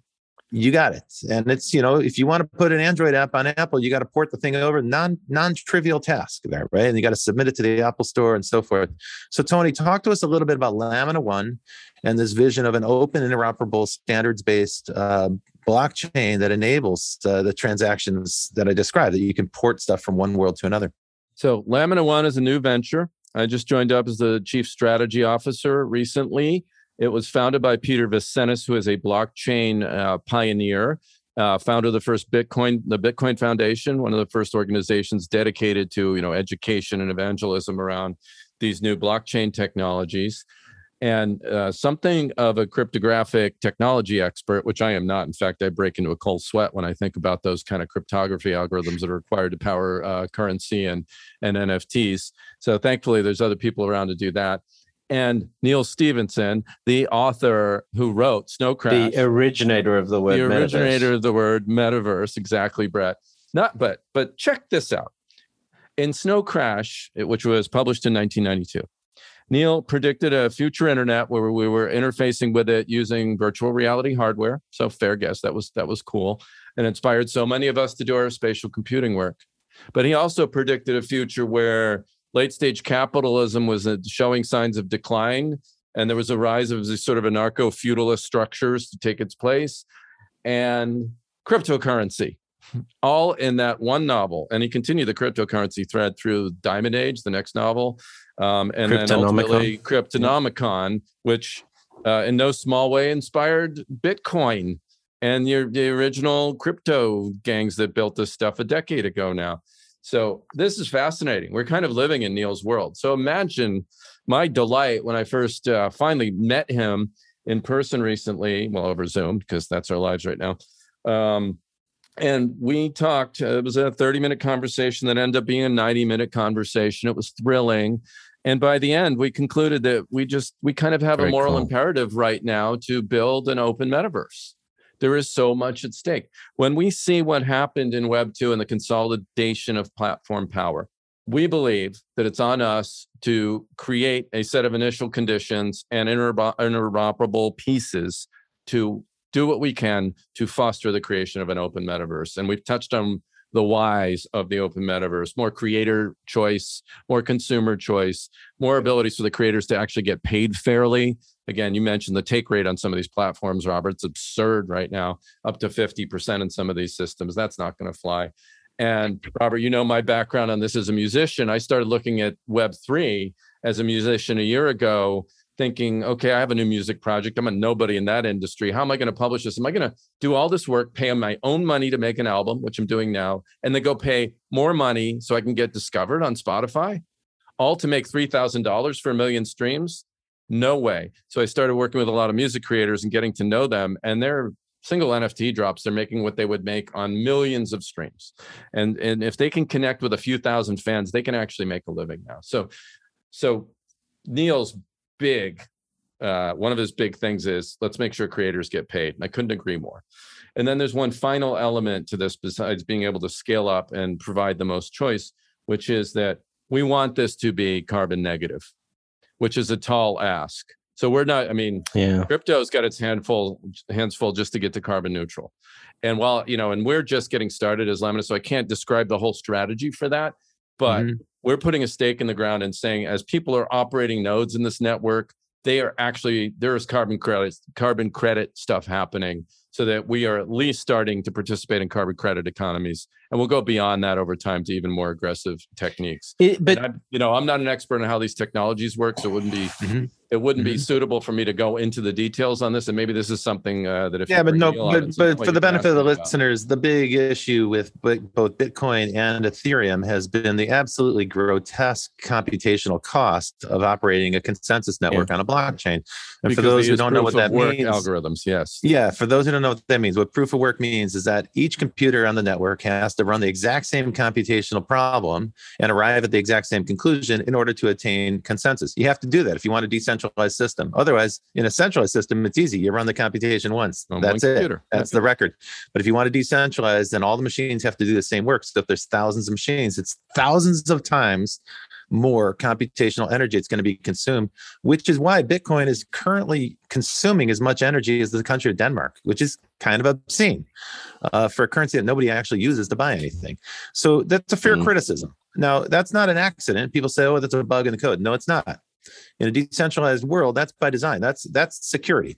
You got it. And it's, you know, if you want to put an Android app on Apple, you got to port the thing over. Non, non-trivial task there, right? And you got to submit it to the Apple Store and so forth. So, Tony, talk to us a little bit about Lamina One and this vision of an open, interoperable, standards-based uh, blockchain that enables uh, the transactions that I described, that you can port stuff from one world to another. So Lamina One is a new venture. I just joined up as the chief strategy officer recently. It was founded by Peter Vicenis, who is a blockchain uh, pioneer, uh, founder of the first Bitcoin, the Bitcoin Foundation, one of the first organizations dedicated to, you know, education and evangelism around these new blockchain technologies. And uh, something of a cryptographic technology expert, which I am not. In fact, I break into a cold sweat when I think about those kind of cryptography algorithms that are required to power uh, currency and, and N F Ts. So thankfully, there's other people around to do that. And Neal Stephenson, the author who wrote Snow Crash. The originator of the word metaverse. The originator metaverse. of the word metaverse, exactly, Brett. Not but, but check this out. In Snow Crash, which was published in nineteen ninety-two, Neal predicted a future internet where we were interfacing with it using virtual reality hardware. So fair guess, that was that was cool and inspired so many of us to do our spatial computing work. But he also predicted a future where late stage capitalism was showing signs of decline and there was a rise of these sort of anarcho-feudalist structures to take its place and cryptocurrency. All in that one novel. And he continued the cryptocurrency thread through Diamond Age, the next novel, um, and then ultimately Cryptonomicon, which uh, in no small way inspired Bitcoin and your, the original crypto gangs that built this stuff a decade ago now. So this is fascinating. We're kind of living in Neal's world. So imagine my delight when I first uh, finally met him in person recently, well, over Zoom, because that's our lives right now. Um, And we talked, it was a thirty minute conversation that ended up being a ninety minute conversation. It was thrilling. And by the end, we concluded that we just, we kind of have Very a moral cool. imperative right now to build an open metaverse. There is so much at stake. When we see what happened in Web two and the consolidation of platform power, we believe that it's on us to create a set of initial conditions and interoperable pieces to do what we can to foster the creation of an open metaverse. And we've touched on the whys of the open metaverse, more creator choice, more consumer choice, more abilities for the creators to actually get paid fairly. Again, you mentioned the take rate on some of these platforms, Robert. It's absurd right now, up to fifty percent in some of these systems. That's not going to fly. And Robert, you know my background on this as a musician. I started looking at Web three as a musician a year ago, thinking, okay, I have a new music project. I'm a nobody in that industry. How am I going to publish this? Am I going to do all this work, pay my own money to make an album, which I'm doing now, and then go pay more money so I can get discovered on Spotify? All to make three thousand dollars for a million streams? No way. So I started working with a lot of music creators and getting to know them, and their single N F T drops, they're making what they would make on millions of streams. And, and if they can connect with a few thousand fans, they can actually make a living now. So, so Neal's big, uh, one of his big things is let's make sure creators get paid. And I couldn't agree more. And then there's one final element to this besides being able to scale up and provide the most choice, which is that we want this to be carbon negative, which is a tall ask. So we're not, I mean, yeah. Crypto's got its handful, hands full just to get to carbon neutral. And while, you know, and we're just getting started as Lamina, so I can't describe the whole strategy for that, but mm-hmm. we're putting a stake in the ground and saying, as people are operating nodes in this network, they are actually, there is carbon credit, carbon credit stuff happening so that we are at least starting to participate in carbon credit economies. And we'll go beyond that over time to even more aggressive techniques. It, but I, you know, I'm not an expert on how these technologies work, so it wouldn't be mm-hmm. it wouldn't mm-hmm. be suitable for me to go into the details on this. And maybe this is something uh, that if yeah, but no, but, but for the benefit of the listeners, about. the big issue with both Bitcoin and Ethereum has been the absolutely grotesque computational cost of operating a consensus network yeah. on a blockchain. And because for those who don't know what that means, algorithms, yes, yeah, for those who don't know what that means, what proof of work means is that each computer on the network has to run the exact same computational problem and arrive at the exact same conclusion in order to attain consensus. You have to do that if you want a decentralized system. Otherwise, in a centralized system, it's easy. You run the computation once. On That's it. Computer. That's the record. But if you want to decentralize, then all the machines have to do the same work. So if there's thousands of machines, it's thousands of times more computational energy it's going to be consumed, which is why Bitcoin is currently consuming as much energy as the country of Denmark, which is kind of obscene uh, for a currency that nobody actually uses to buy anything. So that's a fair mm. criticism. Now, that's not an accident. People say, oh, that's a bug in the code. No, it's not. In a decentralized world, that's by design. That's that's security.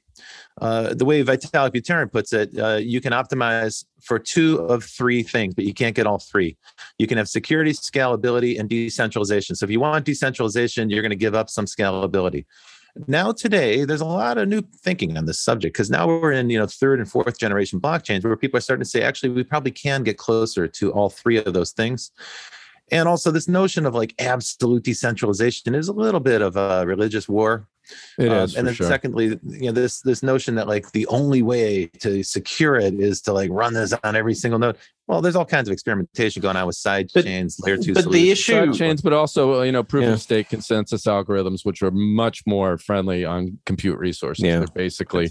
Uh, the way Vitalik Buterin puts it, uh, you can optimize for two of three things, but you can't get all three. You can have security, scalability, and decentralization. So if you want decentralization, you're going to give up some scalability. Now today, there's a lot of new thinking on this subject because now we're in, you know, third and fourth generation blockchains where people are starting to say, actually, we probably can get closer to all three of those things. And also this notion of like absolute decentralization is a little bit of a religious war. It um, is, and then sure. secondly, you know, this this notion that like the only way to secure it is to like run this on every single node. Well, there's all kinds of experimentation going on with side but, chains, layer two, but solutions. the issue side chains, but also you know proof yeah. of stake consensus algorithms, which are much more friendly on compute resources. Yeah. They're basically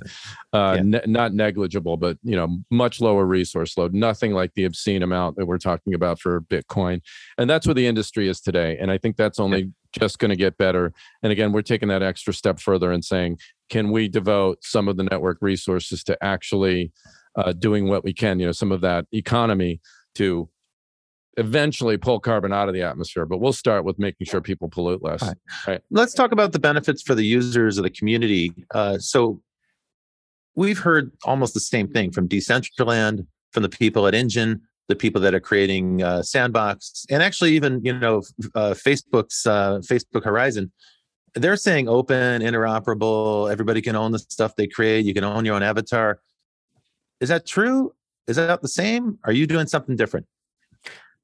uh, yeah. ne- not negligible, but you know much lower resource load. Nothing like the obscene amount that we're talking about for Bitcoin, and that's where the industry is today. And I think that's only. Yeah. just going to get better. And again, we're taking that extra step further and saying, can we devote some of the network resources to actually uh, doing what we can, you know, some of that economy to eventually pull carbon out of the atmosphere. But we'll start with making sure people pollute less. Right. Right. Let's talk about the benefits for the users of the community. Uh, so we've heard almost the same thing from Decentraland, from the people at Engine, the people that are creating uh, Sandbox, and actually even you know uh, Facebook's uh, Facebook Horizon, they're saying open, interoperable. Everybody can own the stuff they create. You can own your own avatar. Is that true? Is that the same? Are you doing something different?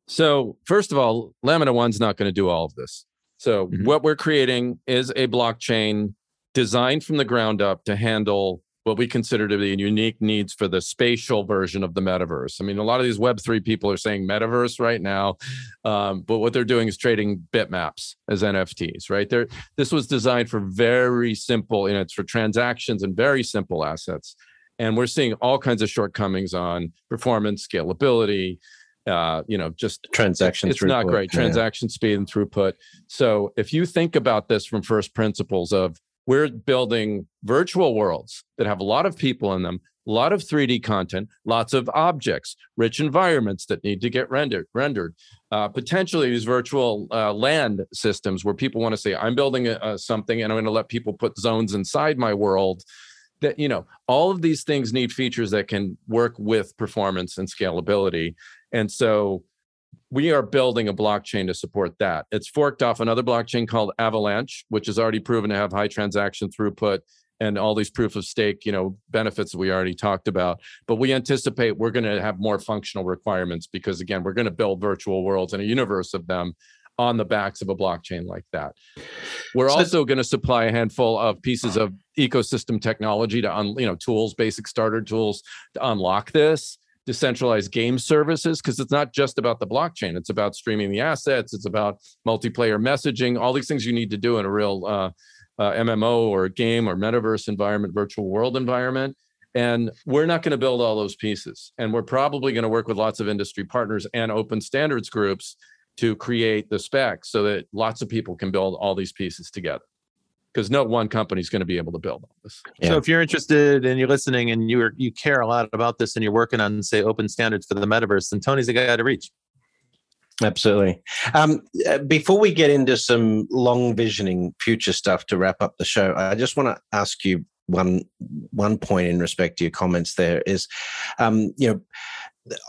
So first of all, Lamina One's not going to do all of this. So mm-hmm. what we're creating is a blockchain designed from the ground up to handle what we consider to be unique needs for the spatial version of the metaverse. I mean, a lot of these Web three people are saying metaverse right now, um, but what they're doing is trading bitmaps as N F Ts, right? They're, this was designed for very simple, and it's for transactions and very simple assets. And we're seeing all kinds of shortcomings on performance, scalability, uh, you know, just transaction it's throughput. not great, transaction yeah. speed and throughput. So if you think about this from first principles of, we're building virtual worlds that have a lot of people in them, a lot of three D content, lots of objects, rich environments that need to get rendered, rendered. Uh, potentially these virtual uh, land systems where people want to say, I'm building a, a something and I'm going to let people put zones inside my world. That, you know, all of these things need features that can work with performance and scalability. And so we are building a blockchain to support that. It's forked off another blockchain called Avalanche, which is already proven to have high transaction throughput and all these proof of stake, you know, benefits that we already talked about. But we anticipate we're going to have more functional requirements because, again, we're going to build virtual worlds and a universe of them on the backs of a blockchain like that. We're so, also going to supply a handful of pieces of ecosystem technology to, un, you know, tools, basic starter tools to unlock this. Decentralized game services, because it's not just about the blockchain. It's about streaming the assets. It's about multiplayer messaging, all these things you need to do in a real uh, uh, M M O or game or metaverse environment, virtual world environment. And we're not going to build all those pieces. And we're probably going to work with lots of industry partners and open standards groups to create the specs so that lots of people can build all these pieces together. Because no one company is going to be able to build all this. Yeah. So if you're interested and you're listening and you are, you care a lot about this and you're working on, say, open standards for the metaverse, then Tony's the guy to reach. Absolutely. Um, before we get into some long visioning future stuff to wrap up the show, I just want to ask you one one point in respect to your comments there is, um, you know,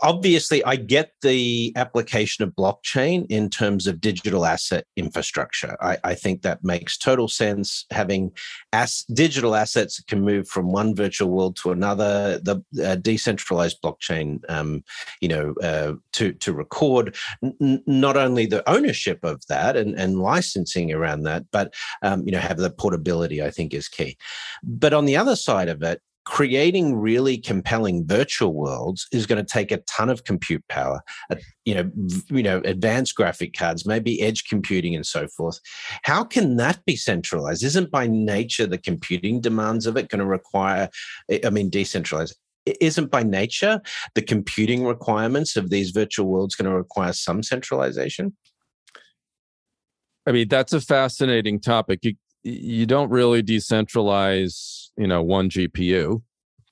obviously, I get the application of blockchain in terms of digital asset infrastructure. I, I think that makes total sense. Having as, digital assets that can move from one virtual world to another, the uh, decentralized blockchain, um, you know, uh, to to record n- not only the ownership of that and, and licensing around that, but um, you know, have the portability. I think is key. But on the other side of it, creating really compelling virtual worlds is going to take a ton of compute power, you know, you know, advanced graphic cards, maybe edge computing and so forth. How can that be centralized? Isn't by nature the computing demands of it going to require, I mean, decentralized? Isn't by nature the computing requirements of these virtual worlds going to require some centralization? I mean, that's a fascinating topic. You, you don't really decentralize you know, one G P U,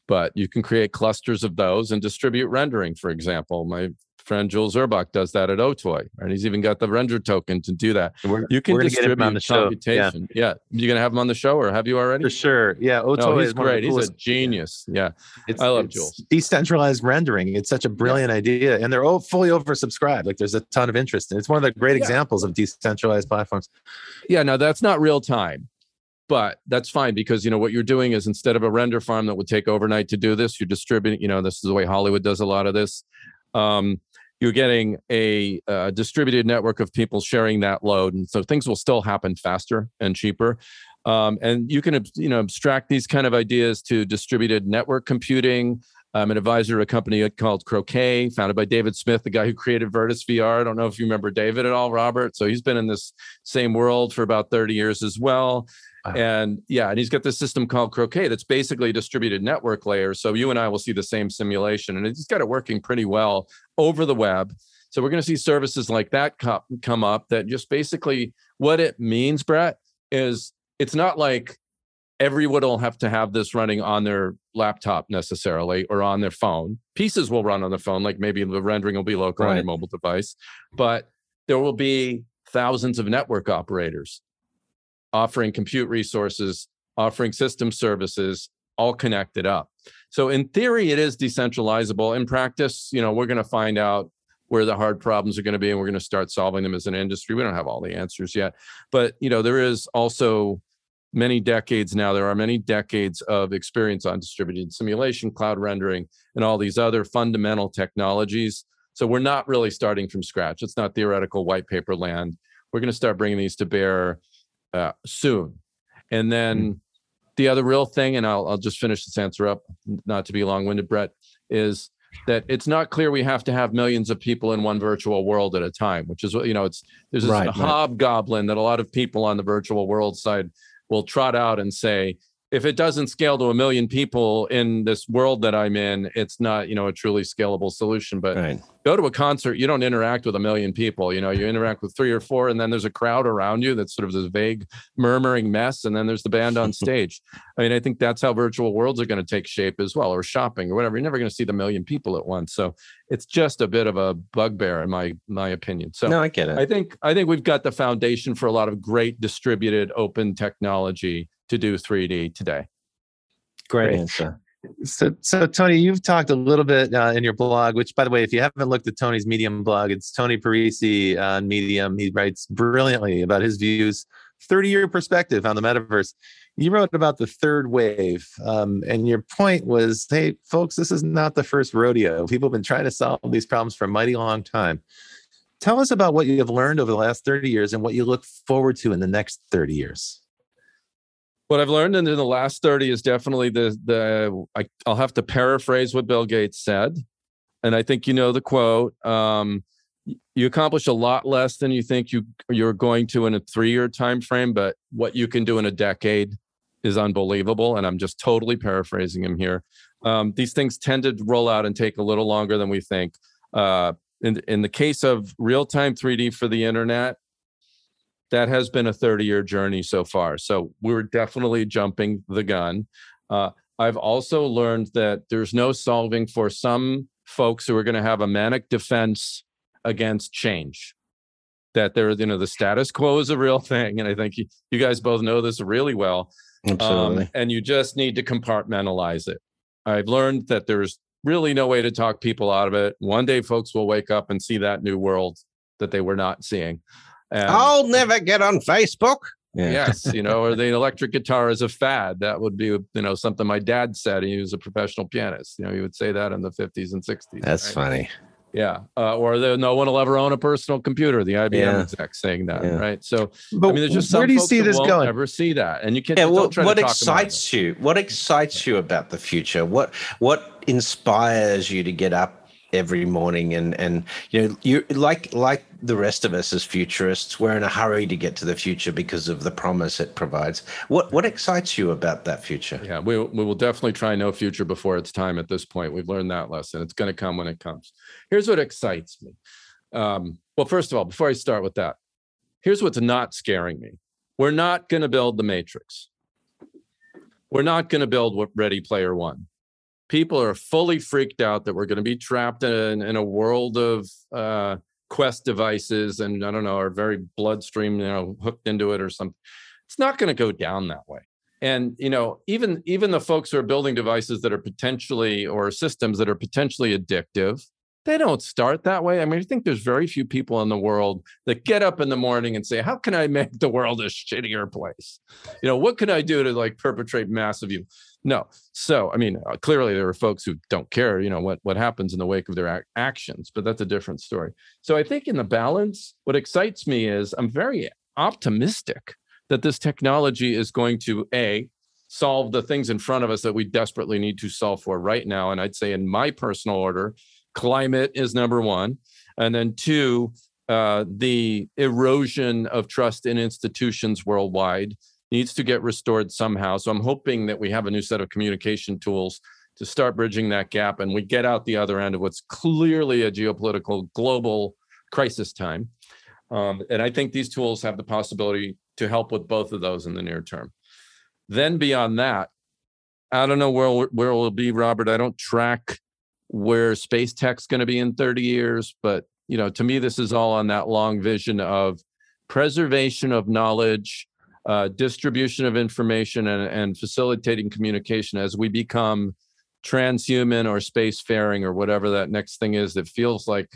but you can create clusters of those and distribute rendering, for example. My friend Jules Urbach does that at Otoy, and he's even got the render token to do that. We're, you can distribute on the computation. Yeah. yeah. You're going to have him on the show, or have you already? For sure. Yeah. Otoy no, is great. He's coolest. a genius. Yeah. It's, I love it's Jules. Decentralized rendering. It's such a brilliant yeah. idea. And they're all fully oversubscribed. Like there's a ton of interest. And it's one of the great yeah. examples of decentralized platforms. Yeah. Now that's not real time. But that's fine because, you know, what you're doing is instead of a render farm that would take overnight to do this, you're distributing, you know, this is the way Hollywood does a lot of this. Um, you're getting a uh, distributed network of people sharing that load. And so things will still happen faster and cheaper. Um, and you can, you know, abstract these kind of ideas to distributed network computing. I'm an advisor to a company called Croquet, founded by David Smith, the guy who created Virtus V R. I don't know if you remember David at all, Robert. So he's been in this same world for about thirty years as well. Wow. And yeah, and he's got this system called Croquet that's basically a distributed network layer. So you and I will see the same simulation, and it's got it working pretty well over the web. So we're going to see services like that come up that just basically what it means, Brett, is it's not like everyone will have to have this running on their laptop necessarily or on their phone. Pieces will run on the phone, like maybe the rendering will be local right. on your mobile device, but there will be thousands of network operators offering compute resources, offering system services, all connected up. So in theory, it is decentralizable. In practice, you know, we're going to find out where the hard problems are going to be, and we're going to start solving them as an industry. We don't have all the answers yet, but you know, there is also many decades now, there are many decades of experience on distributed simulation, cloud rendering, and all these other fundamental technologies. So we're not really starting from scratch. It's not theoretical white paper land. We're going to start bringing these to bear uh, soon. And then mm-hmm. the other real thing, and I'll, I'll just finish this answer up, not to be long-winded, Brett, is that it's not clear we have to have millions of people in one virtual world at a time, which is what, you know, it's there's this right, hobgoblin right. that a lot of people on the virtual world side will trot out and say, if it doesn't scale to a million people in this world that I'm in, it's not, you know, a truly scalable solution. But right. go to a concert, you don't interact with a million people. You know, you interact with three or four, and then there's a crowd around you that's sort of this vague murmuring mess, and then there's the band on stage. I mean, I think that's how virtual worlds are going to take shape as well, or shopping or whatever. You're never going to see the million people at once. So it's just a bit of a bugbear in my my opinion. So no, I get it. I think I think we've got the foundation for a lot of great distributed open technology to do three D today. Great, Great answer. So, so Tony, you've talked a little bit uh, in your blog, which by the way, if you haven't looked at Tony's Medium blog, it's Tony Parisi on Medium. He writes brilliantly about his views, thirty-year perspective on the metaverse. You wrote about the third wave, um, and your point was, hey, folks, this is not the first rodeo. People have been trying to solve these problems for a mighty long time. Tell us about what you have learned over the last thirty years and what you look forward to in the next thirty years. What I've learned in the last thirty is definitely the, the I, I'll have to paraphrase what Bill Gates said. And I think you know the quote, um, you accomplish a lot less than you think you, you're going to in a three-year time frame, but what you can do in a decade is unbelievable. And I'm just totally paraphrasing him here. Um, these things tend to roll out and take a little longer than we think. Uh, in, in the case of real-time three D for the internet, that has been a thirty-year journey so far. So we're definitely jumping the gun. Uh, I've also learned that there's no solving for some folks who are going to have a manic defense against change. That there, you know, the status quo is a real thing, and I think you, you guys both know this really well. Absolutely. Um, and you just need to compartmentalize it. I've learned that there's really no way to talk people out of it. One day, folks will wake up and see that new world that they were not seeing. And I'll never get on Facebook. Yeah. Yes, you know, or the electric guitar is a fad. That would be, you know, something my dad said. He was a professional pianist. You know, he would say that in the fifties and sixties. That's right? Funny. Yeah. Uh, or the, no one will ever own a personal computer. The I B M yeah. exec saying that, yeah. right? So, but I mean, there's just some where do you folks see this going? Never see that, and you can't. Yeah, well, what excites you? It. What excites you about the future? What what inspires you to get up every morning? And, and, you know, you like, like the rest of us as futurists, we're in a hurry to get to the future because of the promise it provides. What, what excites you about that future? Yeah, we we will definitely try no future before it's time at this point. We've learned that lesson. It's going to come when it comes. Here's what excites me. Um, well, first of all, before I start with that, here's what's not scaring me. We're not going to build the Matrix. We're not going to build Ready Player One. People are fully freaked out that we're going to be trapped in, in a world of uh, Quest devices and, I don't know, our very bloodstream, you know, hooked into it or something. It's not going to go down that way. And, you know, even, even the folks who are building devices that are potentially, or systems that are potentially addictive, they don't start that way. I mean, I think there's very few people in the world that get up in the morning and say, how can I make the world a shittier place? You know, what can I do to like perpetrate mass evil? No. So, I mean, uh, clearly there are folks who don't care, you know, what, what happens in the wake of their ac- actions, but that's a different story. So I think in the balance, what excites me is I'm very optimistic that this technology is going to, A, solve the things in front of us that we desperately need to solve for right now. And I'd say in my personal order, climate is number one. And then two, uh, the erosion of trust in institutions worldwide needs to get restored somehow. So I'm hoping that we have a new set of communication tools to start bridging that gap and we get out the other end of what's clearly a geopolitical global crisis time. Um, and I think these tools have the possibility to help with both of those in the near term. Then beyond that, I don't know where where it'll be, Robert. I don't track where space tech's going to be in thirty years, but you know, to me, this is all on that long vision of preservation of knowledge, uh, distribution of information, and, and facilitating communication as we become transhuman or spacefaring or whatever that next thing is that feels like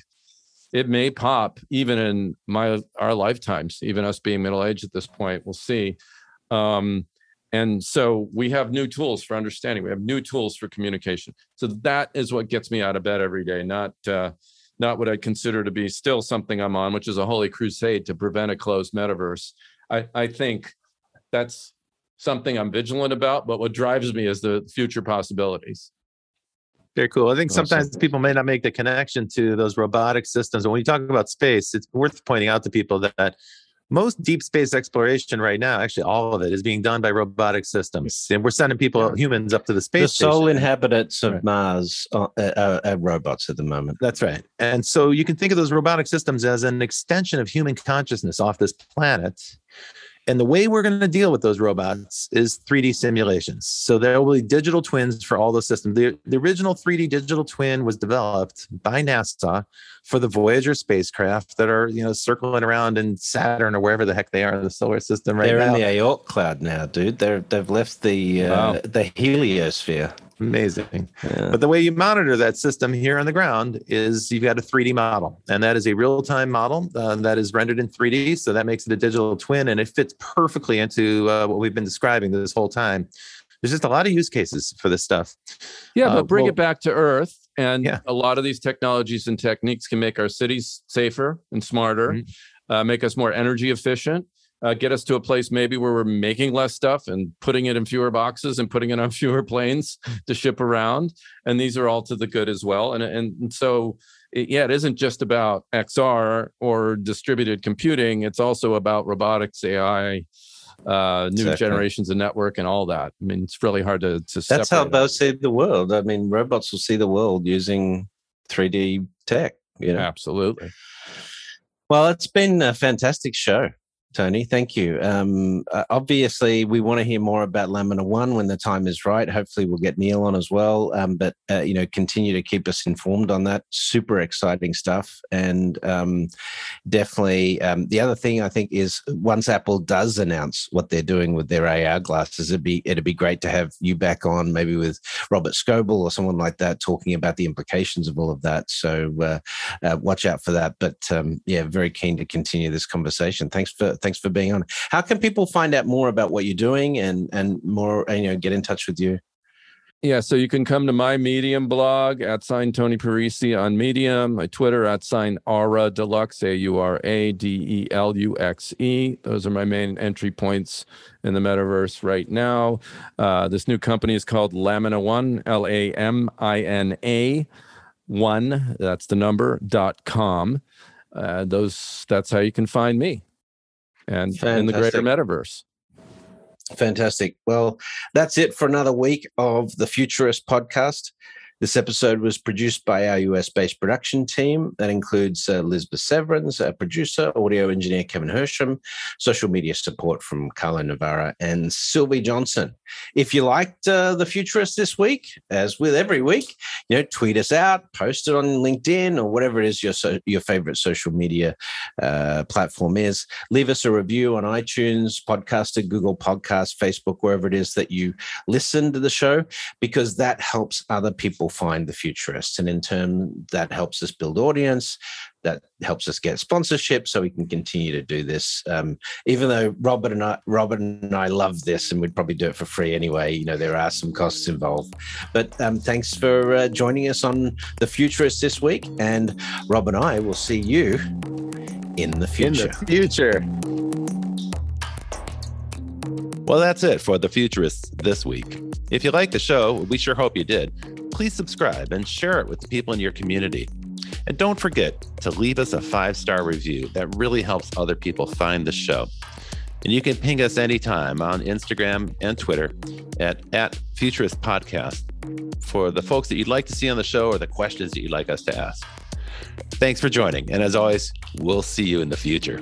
it may pop even in my our lifetimes, even us being middle-aged at this point. We'll see. Um, And so we have new tools for understanding. We have new tools for communication. So that is what gets me out of bed every day, not uh, not what I consider to be still something I'm on, which is a holy crusade to prevent a closed metaverse. I, I think that's something I'm vigilant about, but what drives me is the future possibilities. Very cool. I think sometimes people may not make the connection to those robotic systems. And when you talk about space, it's worth pointing out to people that most deep space exploration right now, actually all of it, is being done by robotic systems. And we're sending people, humans, up to the space station. The sole inhabitants of Mars are, are, are robots at the moment. That's right. And so you can think of those robotic systems as an extension of human consciousness off this planet. And the way we're going to deal with those robots is three D simulations. So there will be digital twins for all those systems. The, the original three D digital twin was developed by NASA for the Voyager spacecraft that are, you know, circling around in Saturn or wherever the heck they are in the solar system right now. They're in the Oort cloud now, dude. They're, they've left the uh, wow. the heliosphere. Amazing. Yeah. But the way you monitor that system here on the ground is you've got a three D model, and that is a real-time model uh, that is rendered in three D. So that makes it a digital twin, and it fits perfectly into uh, what we've been describing this whole time. There's just a lot of use cases for this stuff. Yeah, uh, but bring well, it back to Earth. And yeah. a lot of these technologies and techniques can make our cities safer and smarter, mm-hmm. uh, make us more energy efficient. Uh, get us to a place maybe where we're making less stuff and putting it in fewer boxes and putting it on fewer planes to ship around. And these are all to the good as well. And and so, it, yeah, it isn't just about X R or distributed computing. It's also about robotics, A I, uh, new exactly. generations of network and all that. I mean, it's really hard to, to separate. That's how they'll save the world. I mean, robots will see the world using three D tech. You know? Absolutely. Well, it's been a fantastic show, Tony. Thank you. Um, uh, obviously, we want to hear more about Lamina One when the time is right. Hopefully, we'll get Neal on as well. Um, but, uh, you know, continue to keep us informed on that. Super exciting stuff. And um, definitely, um, the other thing I think is once Apple does announce what they're doing with their A R glasses, it'd be, it'd be great to have you back on, maybe with Robert Scoble or someone like that, talking about the implications of all of that. So uh, uh, watch out for that. But, um, yeah, very keen to continue this conversation. Thanks for Thanks for being on. How can people find out more about what you're doing and and more, you know, get in touch with you? Yeah, so you can come to my Medium blog at sign Tony Parisi on Medium, my Twitter at sign Aura Deluxe, A U R A D E L U X E. Those are my main entry points in the metaverse right now. Uh, this new company is called Lamina One, L A M I N A one, that's the number, dot com. Uh, those, that's how you can find me. And Fantastic. In the greater metaverse. Fantastic. Well, that's it for another week of the Futurist podcast. This episode was produced by our U S-based production team. That includes uh, Lisbeth Severins, our producer, audio engineer Kevin Hersham, social media support from Carlo Navarra and Sylvie Johnson. If you liked uh, The Futurist this week, as with every week, you know, tweet us out, post it on LinkedIn or whatever it is your so- your favorite social media uh, platform is. Leave us a review on iTunes, Podcaster, Google Podcasts, Facebook, wherever it is that you listen to the show, because that helps other people find the futurists. And in turn, that helps us build audience, that helps us get sponsorship so we can continue to do this. Um, even though Robert and I, Robert and I love this and we'd probably do it for free anyway, you know, there are some costs involved. But um, thanks for uh, joining us on The Futurists this week. And Rob and I will see you in the future. In the future. Well, that's it for The Futurists this week. If you liked the show, we sure hope you did, please subscribe and share it with the people in your community. And don't forget to leave us a five-star review. That really helps other people find the show. And you can ping us anytime on Instagram and Twitter at, at Futurist Podcast for the folks that you'd like to see on the show or the questions that you'd like us to ask. Thanks for joining. And as always, we'll see you in the future.